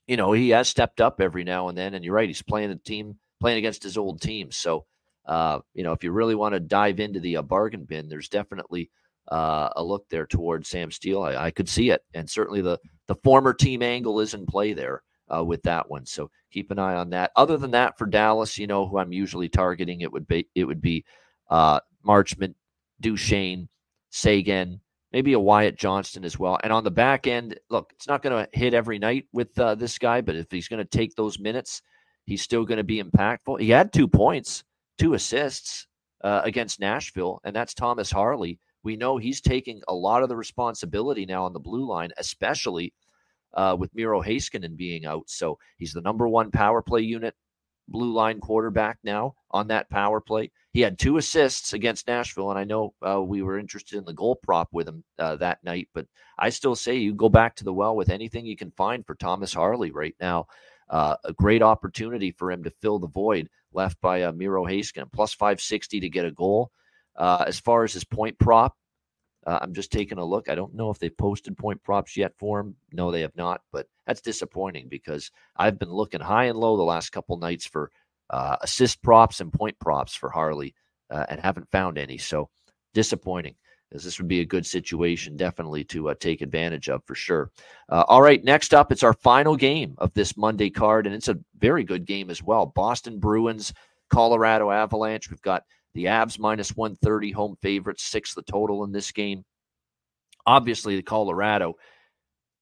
you know, he has stepped up every now and then, and you're right. He's playing the team playing against his old team. So, uh, you know, if you really want to dive into the uh, bargain bin, there's definitely uh, a look there towards Sam Steele. I, I could see it. And certainly the, the former team angle is in play there uh, with that one. So keep an eye on that. Other than that, for Dallas, you know, who I'm usually targeting, it would be, it would be uh, Marchment, Duchesne, Sagan, maybe a Wyatt Johnston as well. And on the back end, look, it's not going to hit every night with uh, this guy, but if he's going to take those minutes, he's still going to be impactful. He had two points, two assists uh, against Nashville, and that's Thomas Harley. We know he's taking a lot of the responsibility now on the blue line, especially uh, with Miro Heiskanen being out. So he's the number one power play unit, blue line quarterback now on that power play. He had two assists against Nashville, and I know uh, we were interested in the goal prop with him uh, that night, but I still say you go back to the well with anything you can find for Thomas Harley right now. Uh, a great opportunity for him to fill the void left by uh, Miro Heiskanen, plus five sixty to get a goal. Uh, as far as his point prop, uh, I'm just taking a look. I don't know if they've posted point props yet for him. No, they have not, but that's disappointing because I've been looking high and low the last couple nights for uh, assist props and point props for Harley uh, and haven't found any. So disappointing, as this would be a good situation definitely to uh, take advantage of for sure. Uh, all right, next up, it's our final game of this Monday card, and it's a very good game as well. Boston Bruins, Colorado Avalanche. We've got the Avs minus one thirty, home favorites, six the total in this game. Obviously, the Colorado,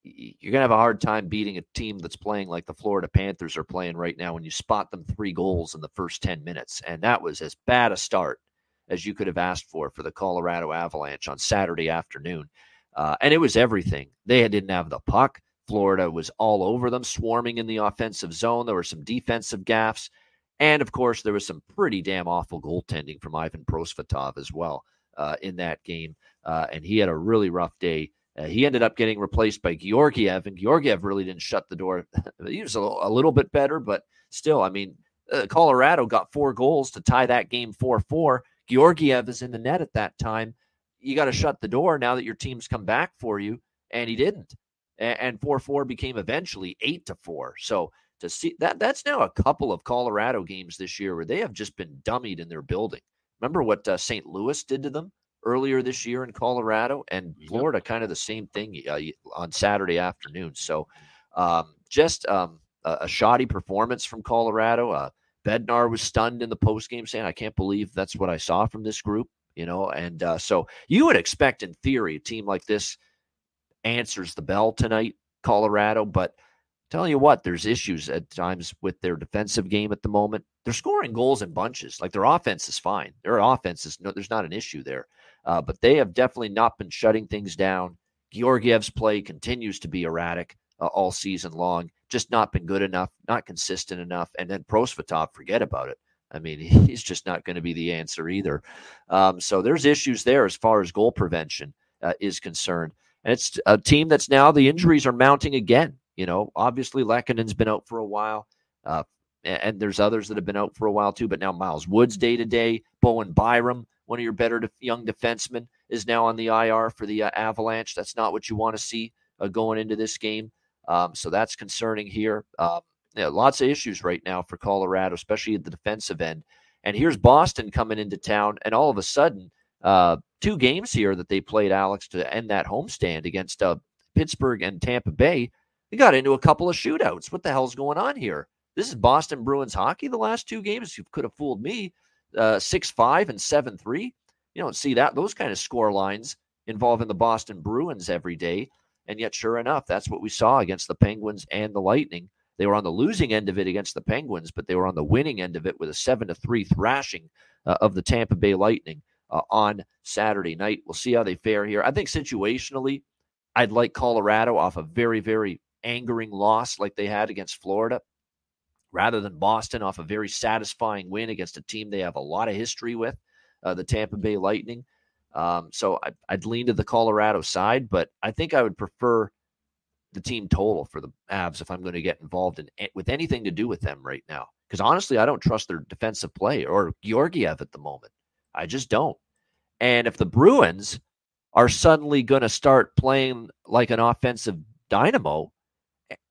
you're going to have a hard time beating a team that's playing like the Florida Panthers are playing right now when you spot them three goals in the first ten minutes. And that was as bad a start as you could have asked for for the Colorado Avalanche on Saturday afternoon. Uh, and it was everything. They didn't have the puck. Florida was all over them, swarming in the offensive zone. There were some defensive gaffes. And, of course, there was some pretty damn awful goaltending from Ivan Prosvetov as well uh, in that game. Uh, and he had a really rough day. Uh, he ended up getting replaced by Georgiev, and Georgiev really didn't shut the door. He was a, a little bit better, but still, I mean, uh, Colorado got four goals to tie that game four four. Georgiev is in the net at that time. You got to shut the door now that your team's come back for you, and he didn't. And four four became eventually eight to four. So, to see that that's now a couple of Colorado games this year where they have just been dummied in their building. Remember what uh, Saint Louis did to them earlier this year in Colorado, and Florida, yep, kind of the same thing uh, on Saturday afternoon. So um, just um, a, a shoddy performance from Colorado. Uh, Bednar was stunned in the postgame saying, I can't believe that's what I saw from this group, you know? And uh, so you would expect in theory, a team like this answers the bell tonight, Colorado, but telling you what, there's issues at times with their defensive game at the moment. They're scoring goals in bunches. Like, their offense is fine. Their offense is no, there's not an issue there. Uh, but they have definitely not been shutting things down. Georgiev's play continues to be erratic uh, all season long. Just not been good enough, not consistent enough. And then Prosvetov, forget about it. I mean, he's just not going to be the answer either. Um, so there's issues there as far as goal prevention uh, is concerned. And it's a team that's now the injuries are mounting again. You know, obviously Lekkonen's been out for a while, uh, and there's others that have been out for a while too, but now Miles Wood's day-to-day. Bowen Byram, one of your better def- young defensemen, is now on the I R for the uh, Avalanche. That's not what you want to see uh, going into this game, um, so that's concerning here. Uh, you know, lots of issues right now for Colorado, especially at the defensive end. And here's Boston coming into town, and all of a sudden, uh, two games here that they played, Alex, to end that homestand against uh, Pittsburgh and Tampa Bay. We got into a couple of shootouts. What the hell's going on here? This is Boston Bruins hockey. The last two games, you could have fooled me, uh, six five and seven three. You don't see that those kind of score lines involving the Boston Bruins every day. And yet, sure enough, that's what we saw against the Penguins and the Lightning. They were on the losing end of it against the Penguins, but they were on the winning end of it with a seven to three thrashing uh, of the Tampa Bay Lightning uh, on Saturday night. We'll see how they fare here. I think situationally, I'd like Colorado off a very, very angering loss like they had against Florida, rather than Boston off a very satisfying win against a team they have a lot of history with, uh, the Tampa Bay Lightning. Um, so I, I'd lean to the Colorado side, but I think I would prefer the team total for the Avs if I'm going to get involved in with anything to do with them right now. Because honestly, I don't trust their defensive play or Georgiev at the moment. I just don't. And if the Bruins are suddenly going to start playing like an offensive dynamo,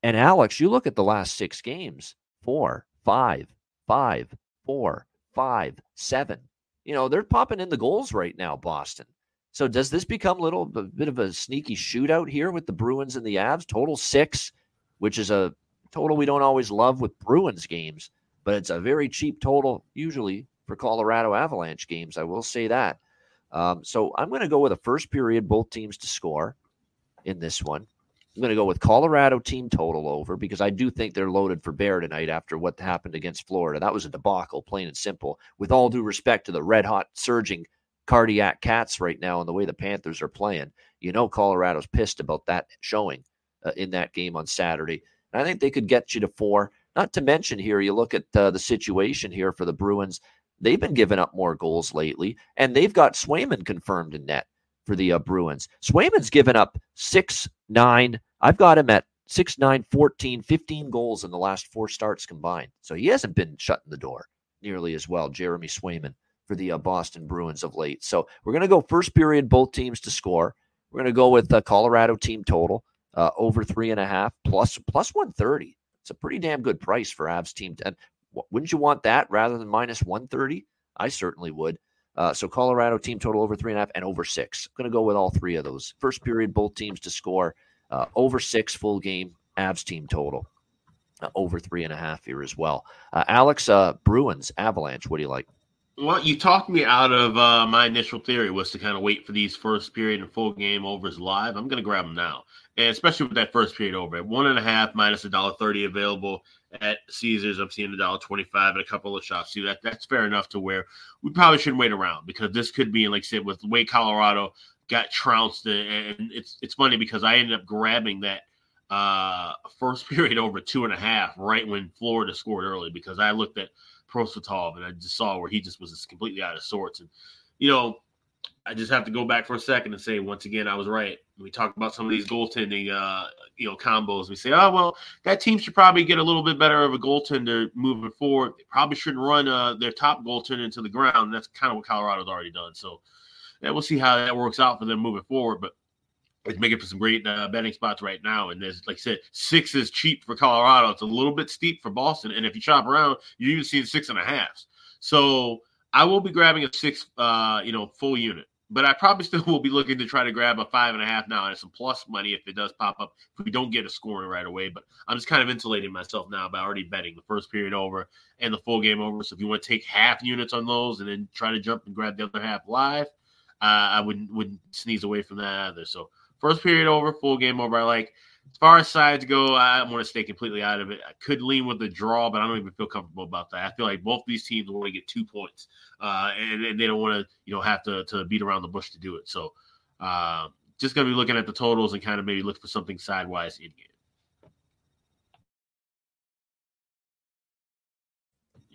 and Alex, you look at the last six games, four, five, five, four, five, seven. You know, they're popping in the goals right now, Boston. So does this become a little a bit of a sneaky shootout here with the Bruins and the Avs? Total six, which is a total we don't always love with Bruins games, but it's a very cheap total usually for Colorado Avalanche games. I will say that. Um, so I'm going to go with a first period, both teams to score in this one. I'm going to go with Colorado team total over because I do think they're loaded for bear tonight after what happened against Florida. That was a debacle, plain and simple. With all due respect to the red-hot, surging cardiac cats right now and the way the Panthers are playing, you know Colorado's pissed about that showing uh, in that game on Saturday. And I think they could get you to four. Not to mention here, you look at uh, the situation here for the Bruins. They've been giving up more goals lately, and they've got Swayman confirmed in net for the uh, Bruins. Swayman's given up six, nine. I've got him at six, nine, fourteen, fifteen goals in the last four starts combined. So he hasn't been shutting the door nearly as well, Jeremy Swayman, for the uh, Boston Bruins of late. So we're going to go first period, both teams to score. We're going to go with the Colorado team total, uh, over three and a half, plus, plus one thirty. It's a pretty damn good price for Avs team. And wouldn't you want that rather than minus one thirty? I certainly would. Uh, so Colorado team total over three and a half and over six. I'm going to go with all three of those. First period, both teams to score, uh, over six full game, Avs team total, uh, over three and a half here as well. Uh, Alex, uh, Bruins, Avalanche, what do you like? Well, you talked me out of uh, my initial theory was to kind of wait for these first period and full game overs live. I'm going to grab them now, and especially with that first period over at one and a half minus a dollar thirty available at Caesars. I'm seeing a dollar twenty-five at a couple of shops. See, that that's fair enough to where we probably shouldn't wait around, because this could be, like I said, with the way Colorado got trounced, and it's it's funny because I ended up grabbing that uh, first period over two and a half right when Florida scored early, because I looked at Prosvetov, and I just saw where he just was just completely out of sorts. And, you know, I just have to go back for a second and say, once again, I was right. We talk about some of these goaltending, uh, you know, combos. We say, oh, well, that team should probably get a little bit better of a goaltender moving forward. They probably shouldn't run uh, their top goaltender into the ground. And that's kind of what Colorado's already done. So yeah, we'll see how that works out for them moving forward. But it's making for some great uh, betting spots right now. And there's, like I said, six is cheap for Colorado. It's a little bit steep for Boston. And if you chop around, you even see six and a half. So I will be grabbing a six, uh, you know, full unit. But I probably still will be looking to try to grab a five and a half now and some plus money if it does pop up, if we don't get a scoring right away. But I'm just kind of insulating myself now by already betting the first period over and the full game over. So if you want to take half units on those and then try to jump and grab the other half live, uh, I wouldn't wouldn't sneeze away from that either. So first period over, full game over, I like. As far as sides go, I want to stay completely out of it. I could lean with a draw, but I don't even feel comfortable about that. I feel like both these teams want to get two points, uh, and, and they don't want to, you know, have to, to beat around the bush to do it. So uh, just going to be looking at the totals and kind of maybe look for something sidewise in game.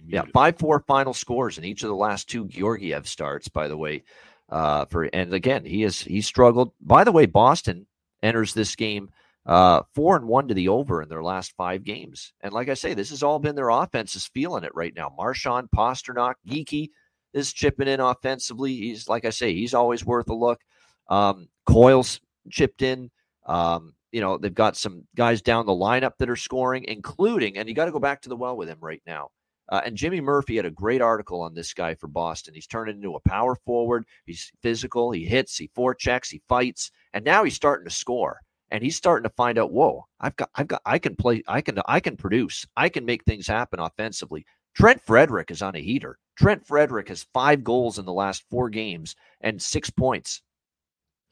Yeah, five four final scores in each of the last two Georgiev starts, by the way. Uh, for and again, he is he struggled. By the way, Boston enters this game uh, four and one to the over in their last five games. And like I say, this has all been their offense is feeling it right now. Marchand, Pasternak, Geeky is chipping in offensively. He's like I say, he's always worth a look. Um, Coyle's chipped in. Um, you know, they've got some guys down the lineup that are scoring, including, and you got to go back to the well with him right now. Uh, and Jimmy Murphy had a great article on this guy for Boston. He's turned into a power forward. He's physical. He hits. He forechecks. He fights. And now he's starting to score. And he's starting to find out, whoa, I've got, I've got, I can play. I can, I can produce. I can make things happen offensively. Trent Frederick is on a heater. Trent Frederick has five goals in the last four games and six points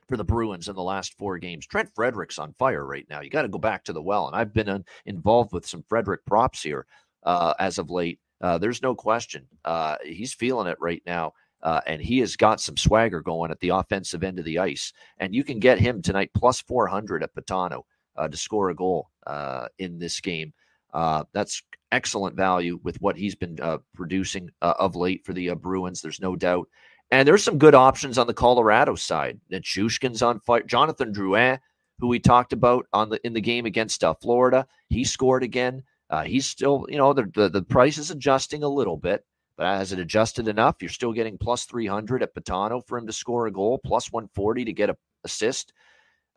for the Bruins in the last four games. Trent Frederick's on fire right now. You got to go back to the well. And I've been uh, involved with some Frederick props here uh, as of late. Uh, there's no question. Uh, he's feeling it right now, uh, and he has got some swagger going at the offensive end of the ice. And you can get him tonight plus four hundred at Betano uh, to score a goal uh, in this game. Uh, that's excellent value with what he's been uh, producing uh, of late for the uh, Bruins. There's no doubt. And there's some good options on the Colorado side. Nichushkin's on fire. Jonathan Drouin, who we talked about on the in the game against uh, Florida, he scored again. Uh, he's still, you know, the, the the price is adjusting a little bit, but has it adjusted enough? You're still getting plus three hundred at Patano for him to score a goal, plus one forty to get an assist.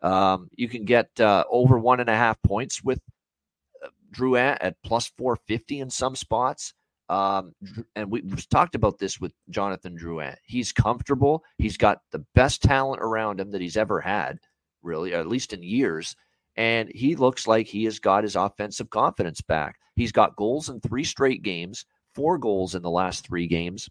Um, you can get uh, over one and a half points with uh, Drouin at plus four fifty in some spots. Um, and we, we've talked about this with Jonathan Drouin. He's comfortable. He's got the best talent around him that he's ever had, really, or at least in years. And he looks like he has got his offensive confidence back. He's got goals in three straight games, four goals in the last three games,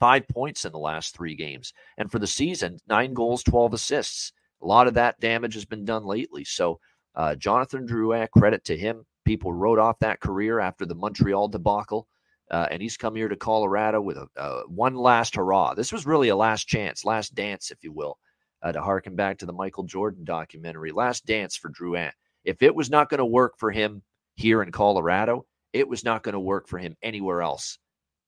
five points in the last three games. And for the season, nine goals, twelve assists. A lot of that damage has been done lately. So uh, Jonathan Drouin, credit to him. People wrote off that career after the Montreal debacle. Uh, and he's come here to Colorado with a, a one last hurrah. This was really a last chance, last dance, if you will. Uh, to harken back to the Michael Jordan documentary, Last Dance for Drouin. If it was not going to work for him here in Colorado, it was not going to work for him anywhere else,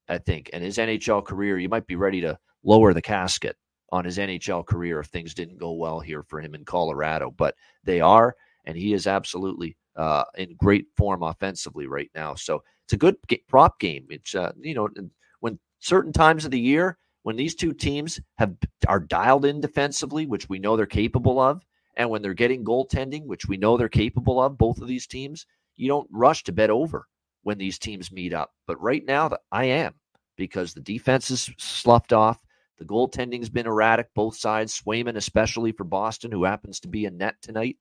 I think. And his N H L career, you might be ready to lower the casket on his N H L career if things didn't go well here for him in Colorado. But they are, and he is absolutely uh, in great form offensively right now. So it's a good prop game. It's, uh, you know, when certain times of the year, when these two teams have are dialed in defensively, which we know they're capable of, and when they're getting goaltending, which we know they're capable of, both of these teams, you don't rush to bet over when these teams meet up. But right now, I am, because the defense is sloughed off. The goaltending's been erratic, both sides, Swayman especially for Boston, who happens to be in net tonight.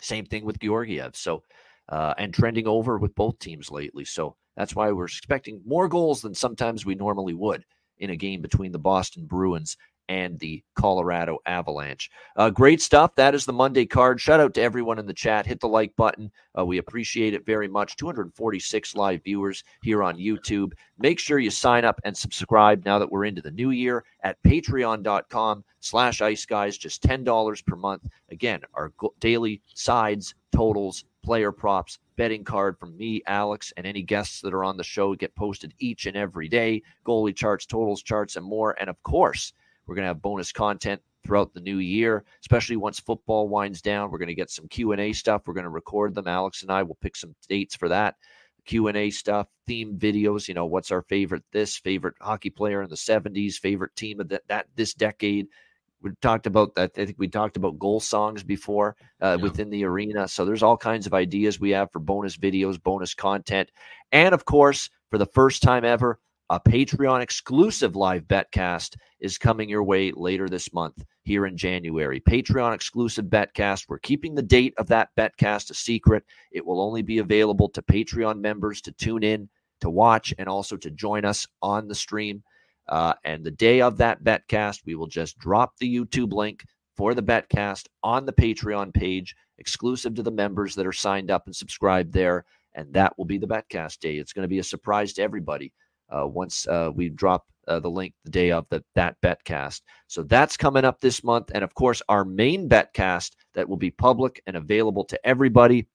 Same thing with Georgiev. So, uh, and trending over with both teams lately. So that's why we're expecting more goals than sometimes we normally would in a game between the Boston Bruins and the Colorado Avalanche. Uh, great stuff. That is the Monday card. Shout out to everyone in the chat. Hit the like button. Uh, we appreciate it very much. two hundred forty-six live viewers here on YouTube. Make sure you sign up and subscribe now that we're into the new year at patreon.com slash ice guys, just ten dollars per month. Again, our daily sides, totals, player props, betting card from me, Alex, and any guests that are on the show get posted each and every day. Goalie charts, totals charts, and more. And of course, we're going to have bonus content throughout the new year, especially once football winds down. We're going to get some Q and A stuff. We're going to record them. Alex and I will pick some dates for that. Q and A stuff, theme videos, you know, what's our favorite this, favorite hockey player in the seventies, favorite team of that, that this decade. We talked about that. I think we talked about goal songs before uh, yeah. within the arena. So there's all kinds of ideas we have for bonus videos, bonus content. And, of course, for the first time ever, a Patreon-exclusive live betcast is coming your way later this month here in January. Patreon-exclusive betcast. We're keeping the date of that betcast a secret. It will only be available to Patreon members to tune in, to watch, and also to join us on the stream. Uh, and the day of that betcast, we will just drop the YouTube link for the betcast on the Patreon page, exclusive to the members that are signed up and subscribed there. And that will be the betcast day. It's going to be a surprise to everybody. Uh, once uh, we drop uh, the link the day of the, that betcast. So that's coming up this month. And, of course, our main betcast that will be public and available to everybody,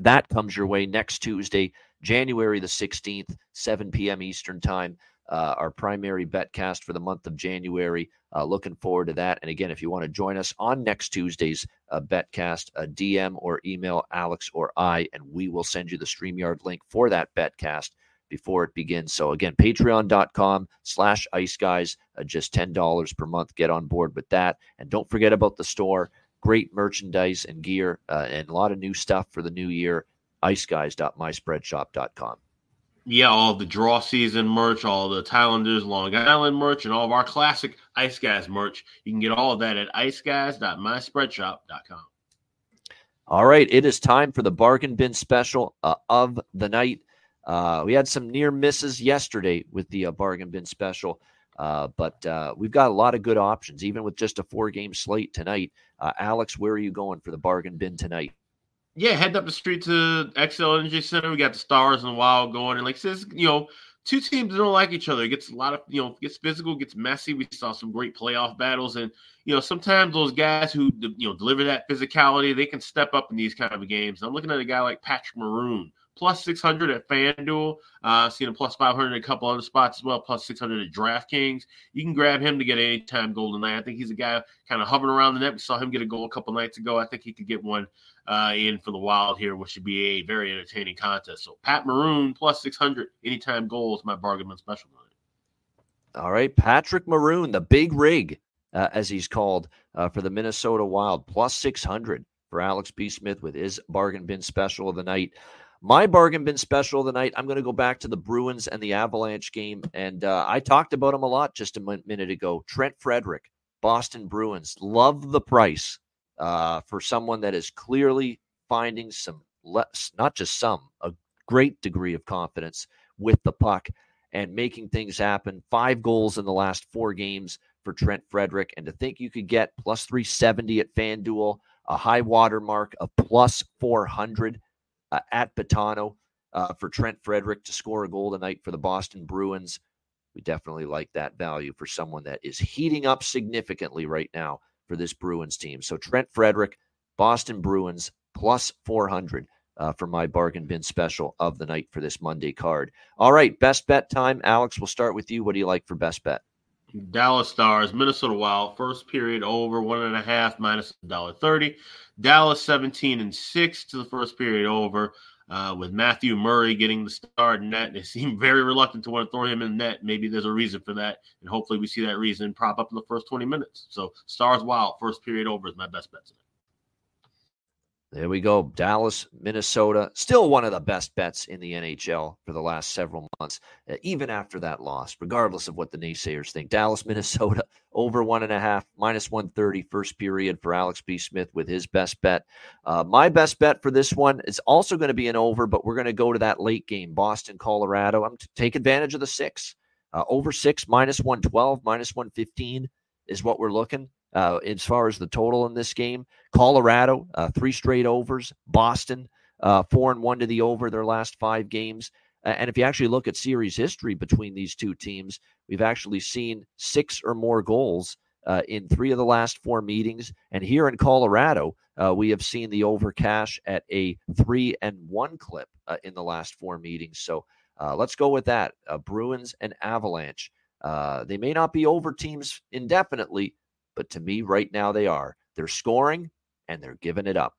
that comes your way next Tuesday, January the sixteenth, seven p.m. Eastern time, uh, our primary betcast for the month of January. Uh, looking forward to that. And, again, if you want to join us on next Tuesday's uh, betcast, uh, D M or email Alex or I, and we will send you the StreamYard link for that betcast before it begins. So again, patreon.com slash ice guys, uh, just ten dollars per month. Get on board with that. And don't forget about the store. Great merchandise and gear uh, and a lot of new stuff for the new year. ice guys dot my spread shop dot com. Yeah, all the draw season merch, all the Islanders, Long Island merch, and all of our classic Ice Guys merch. You can get all of that at ice guys dot my spread shop dot com. All right, it is time for the Bargain Bin Special uh, of the night. Uh, we had some near misses yesterday with the uh, Bargain Bin Special, uh, but uh, we've got a lot of good options, even with just a four-game slate tonight. Uh, Alex, where are you going for the Bargain Bin tonight? Yeah, heading up the street to X L Energy Center. We got the Stars and the Wild going. And like says, you know, two teams that don't like each other. It gets a lot of, you know, gets physical, gets messy. We saw some great playoff battles. And, you know, sometimes those guys who, you know, deliver that physicality, they can step up in these kind of games. I'm looking at a guy like Patrick Maroon. Plus six hundred at FanDuel. Uh, seen a plus five hundred at a couple other spots as well. Plus six hundred at DraftKings. You can grab him to get an anytime goal tonight. I think he's a guy kind of hovering around the net. We saw him get a goal a couple nights ago. I think he could get one uh, in for the Wild here, which should be a very entertaining contest. So Pat Maroon plus six hundred anytime goal is my bargain bin special tonight. All right, Patrick Maroon, the big rig, uh, as he's called, uh, for the Minnesota Wild. Plus six hundred for Alex B. Smith with his bargain bin special of the night. My bargain bin special of the night, I'm going to go back to the Bruins and the Avalanche game, and uh, I talked about him a lot just a min- minute ago. Trent Frederick, Boston Bruins, love the price uh, for someone that is clearly finding some, le- not just some, a great degree of confidence with the puck and making things happen. Five goals in the last four games for Trent Frederick, and to think you could get plus three seventy at FanDuel, a high watermark of plus four hundred. Uh, at Betano uh, for Trent Frederick to score a goal tonight for the Boston Bruins. We definitely like that value for someone that is heating up significantly right now for this Bruins team. So Trent Frederick, Boston Bruins, plus four hundred uh, for my bargain bin special of the night for this Monday card. All right, best bet time. Alex, we'll start with you. What do you like for best bet? Dallas Stars, Minnesota Wild, first period over one and a half minus one dollar thirty. Dallas seventeen and six to the first period over uh, with Matthew Murray getting the start in net. They seem very reluctant to want to throw him in net. Maybe there's a reason for that, and hopefully we see that reason prop up in the first twenty minutes. So Stars Wild, first period over is my best bet today. There we go. Dallas, Minnesota, still one of the best bets in the N H L for the last several months, even after that loss, regardless of what the naysayers think. Dallas, Minnesota, over one and a half, minus one thirty, first period for Alex B. Smith with his best bet. Uh, my best bet for this one is also going to be an over, but we're going to go to that late game, Boston, Colorado. I'm to take advantage of the six. Uh, over six, minus one twelve, minus one fifteen is what we're looking. Uh, as far as the total in this game, Colorado, uh, three straight overs, Boston, uh, four and one to the over their last five games. Uh, and if you actually look at series history between these two teams, we've actually seen six or more goals uh, in three of the last four meetings. And here in Colorado, uh, we have seen the over cash at a three and one clip uh, in the last four meetings. So uh, let's go with that. Uh, Bruins and Avalanche. Uh, they may not be over teams indefinitely, but to me, right now, they are. They're scoring, and they're giving it up.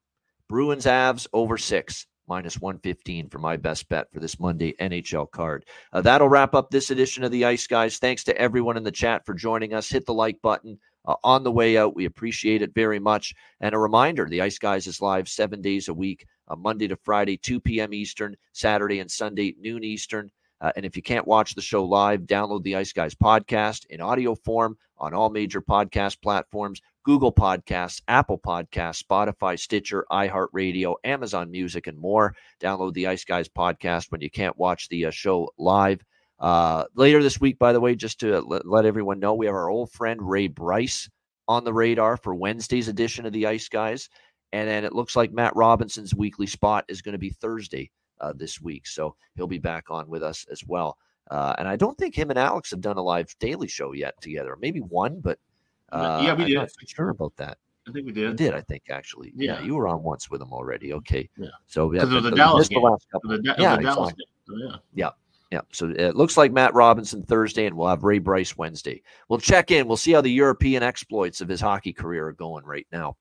Bruins, Avs, over six, minus one fifteen for my best bet for this Monday N H L card. Uh, that'll wrap up this edition of the Ice Guys. Thanks to everyone in the chat for joining us. Hit the like button uh, on the way out. We appreciate it very much. And a reminder, the Ice Guys is live seven days a week, uh, Monday to Friday, two p.m. Eastern, Saturday and Sunday, noon Eastern. Uh, and if you can't watch the show live, download the Ice Guys podcast in audio form on all major podcast platforms, Google Podcasts, Apple Podcasts, Spotify, Stitcher, iHeartRadio, Amazon Music, and more. Download the Ice Guys podcast when you can't watch the uh, show live. Uh, later this week, by the way, just to let, let everyone know, we have our old friend Ray Bryce on the radar for Wednesday's edition of the Ice Guys. And then it looks like Matt Robinson's weekly spot is going to be Thursday. Uh, this week. So he'll be back on with us as well. Uh, and I don't think him and Alex have done a live daily show yet together. Maybe one, but uh, yeah, we did. I'm not sure about that. I think we did. We did, I think, actually. Yeah. yeah. You were on once with him already. Okay. Yeah. So yeah, the, the Dallas game. The, the, yeah, the Dallas exactly. game. So, yeah. Yeah. Yeah. So it looks like Matt Robinson Thursday, and we'll have Ray Bryce Wednesday. We'll check in. We'll see how the European exploits of his hockey career are going right now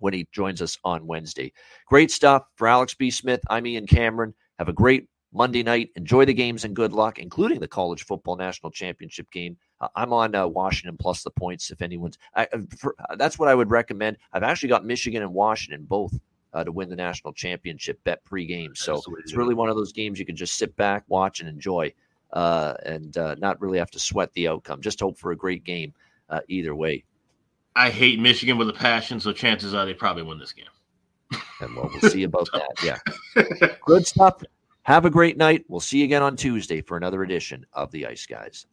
when he joins us on Wednesday. Great stuff. For Alex B. Smith, I'm Ian Cameron. Have a great Monday night. Enjoy the games and good luck, including the college football national championship game. Uh, I'm on uh, Washington plus the points. If anyone's, I, for, uh, that's what I would recommend. I've actually got Michigan and Washington both uh, to win the national championship bet pregame. So Absolutely. It's really one of those games you can just sit back, watch, and enjoy uh, and uh, not really have to sweat the outcome. Just hope for a great game uh, either way. I hate Michigan with a passion, so chances are they probably win this game. And well, we'll see about that. Yeah. Good stuff. Have a great night. We'll see you again on Tuesday for another edition of the Ice Guys.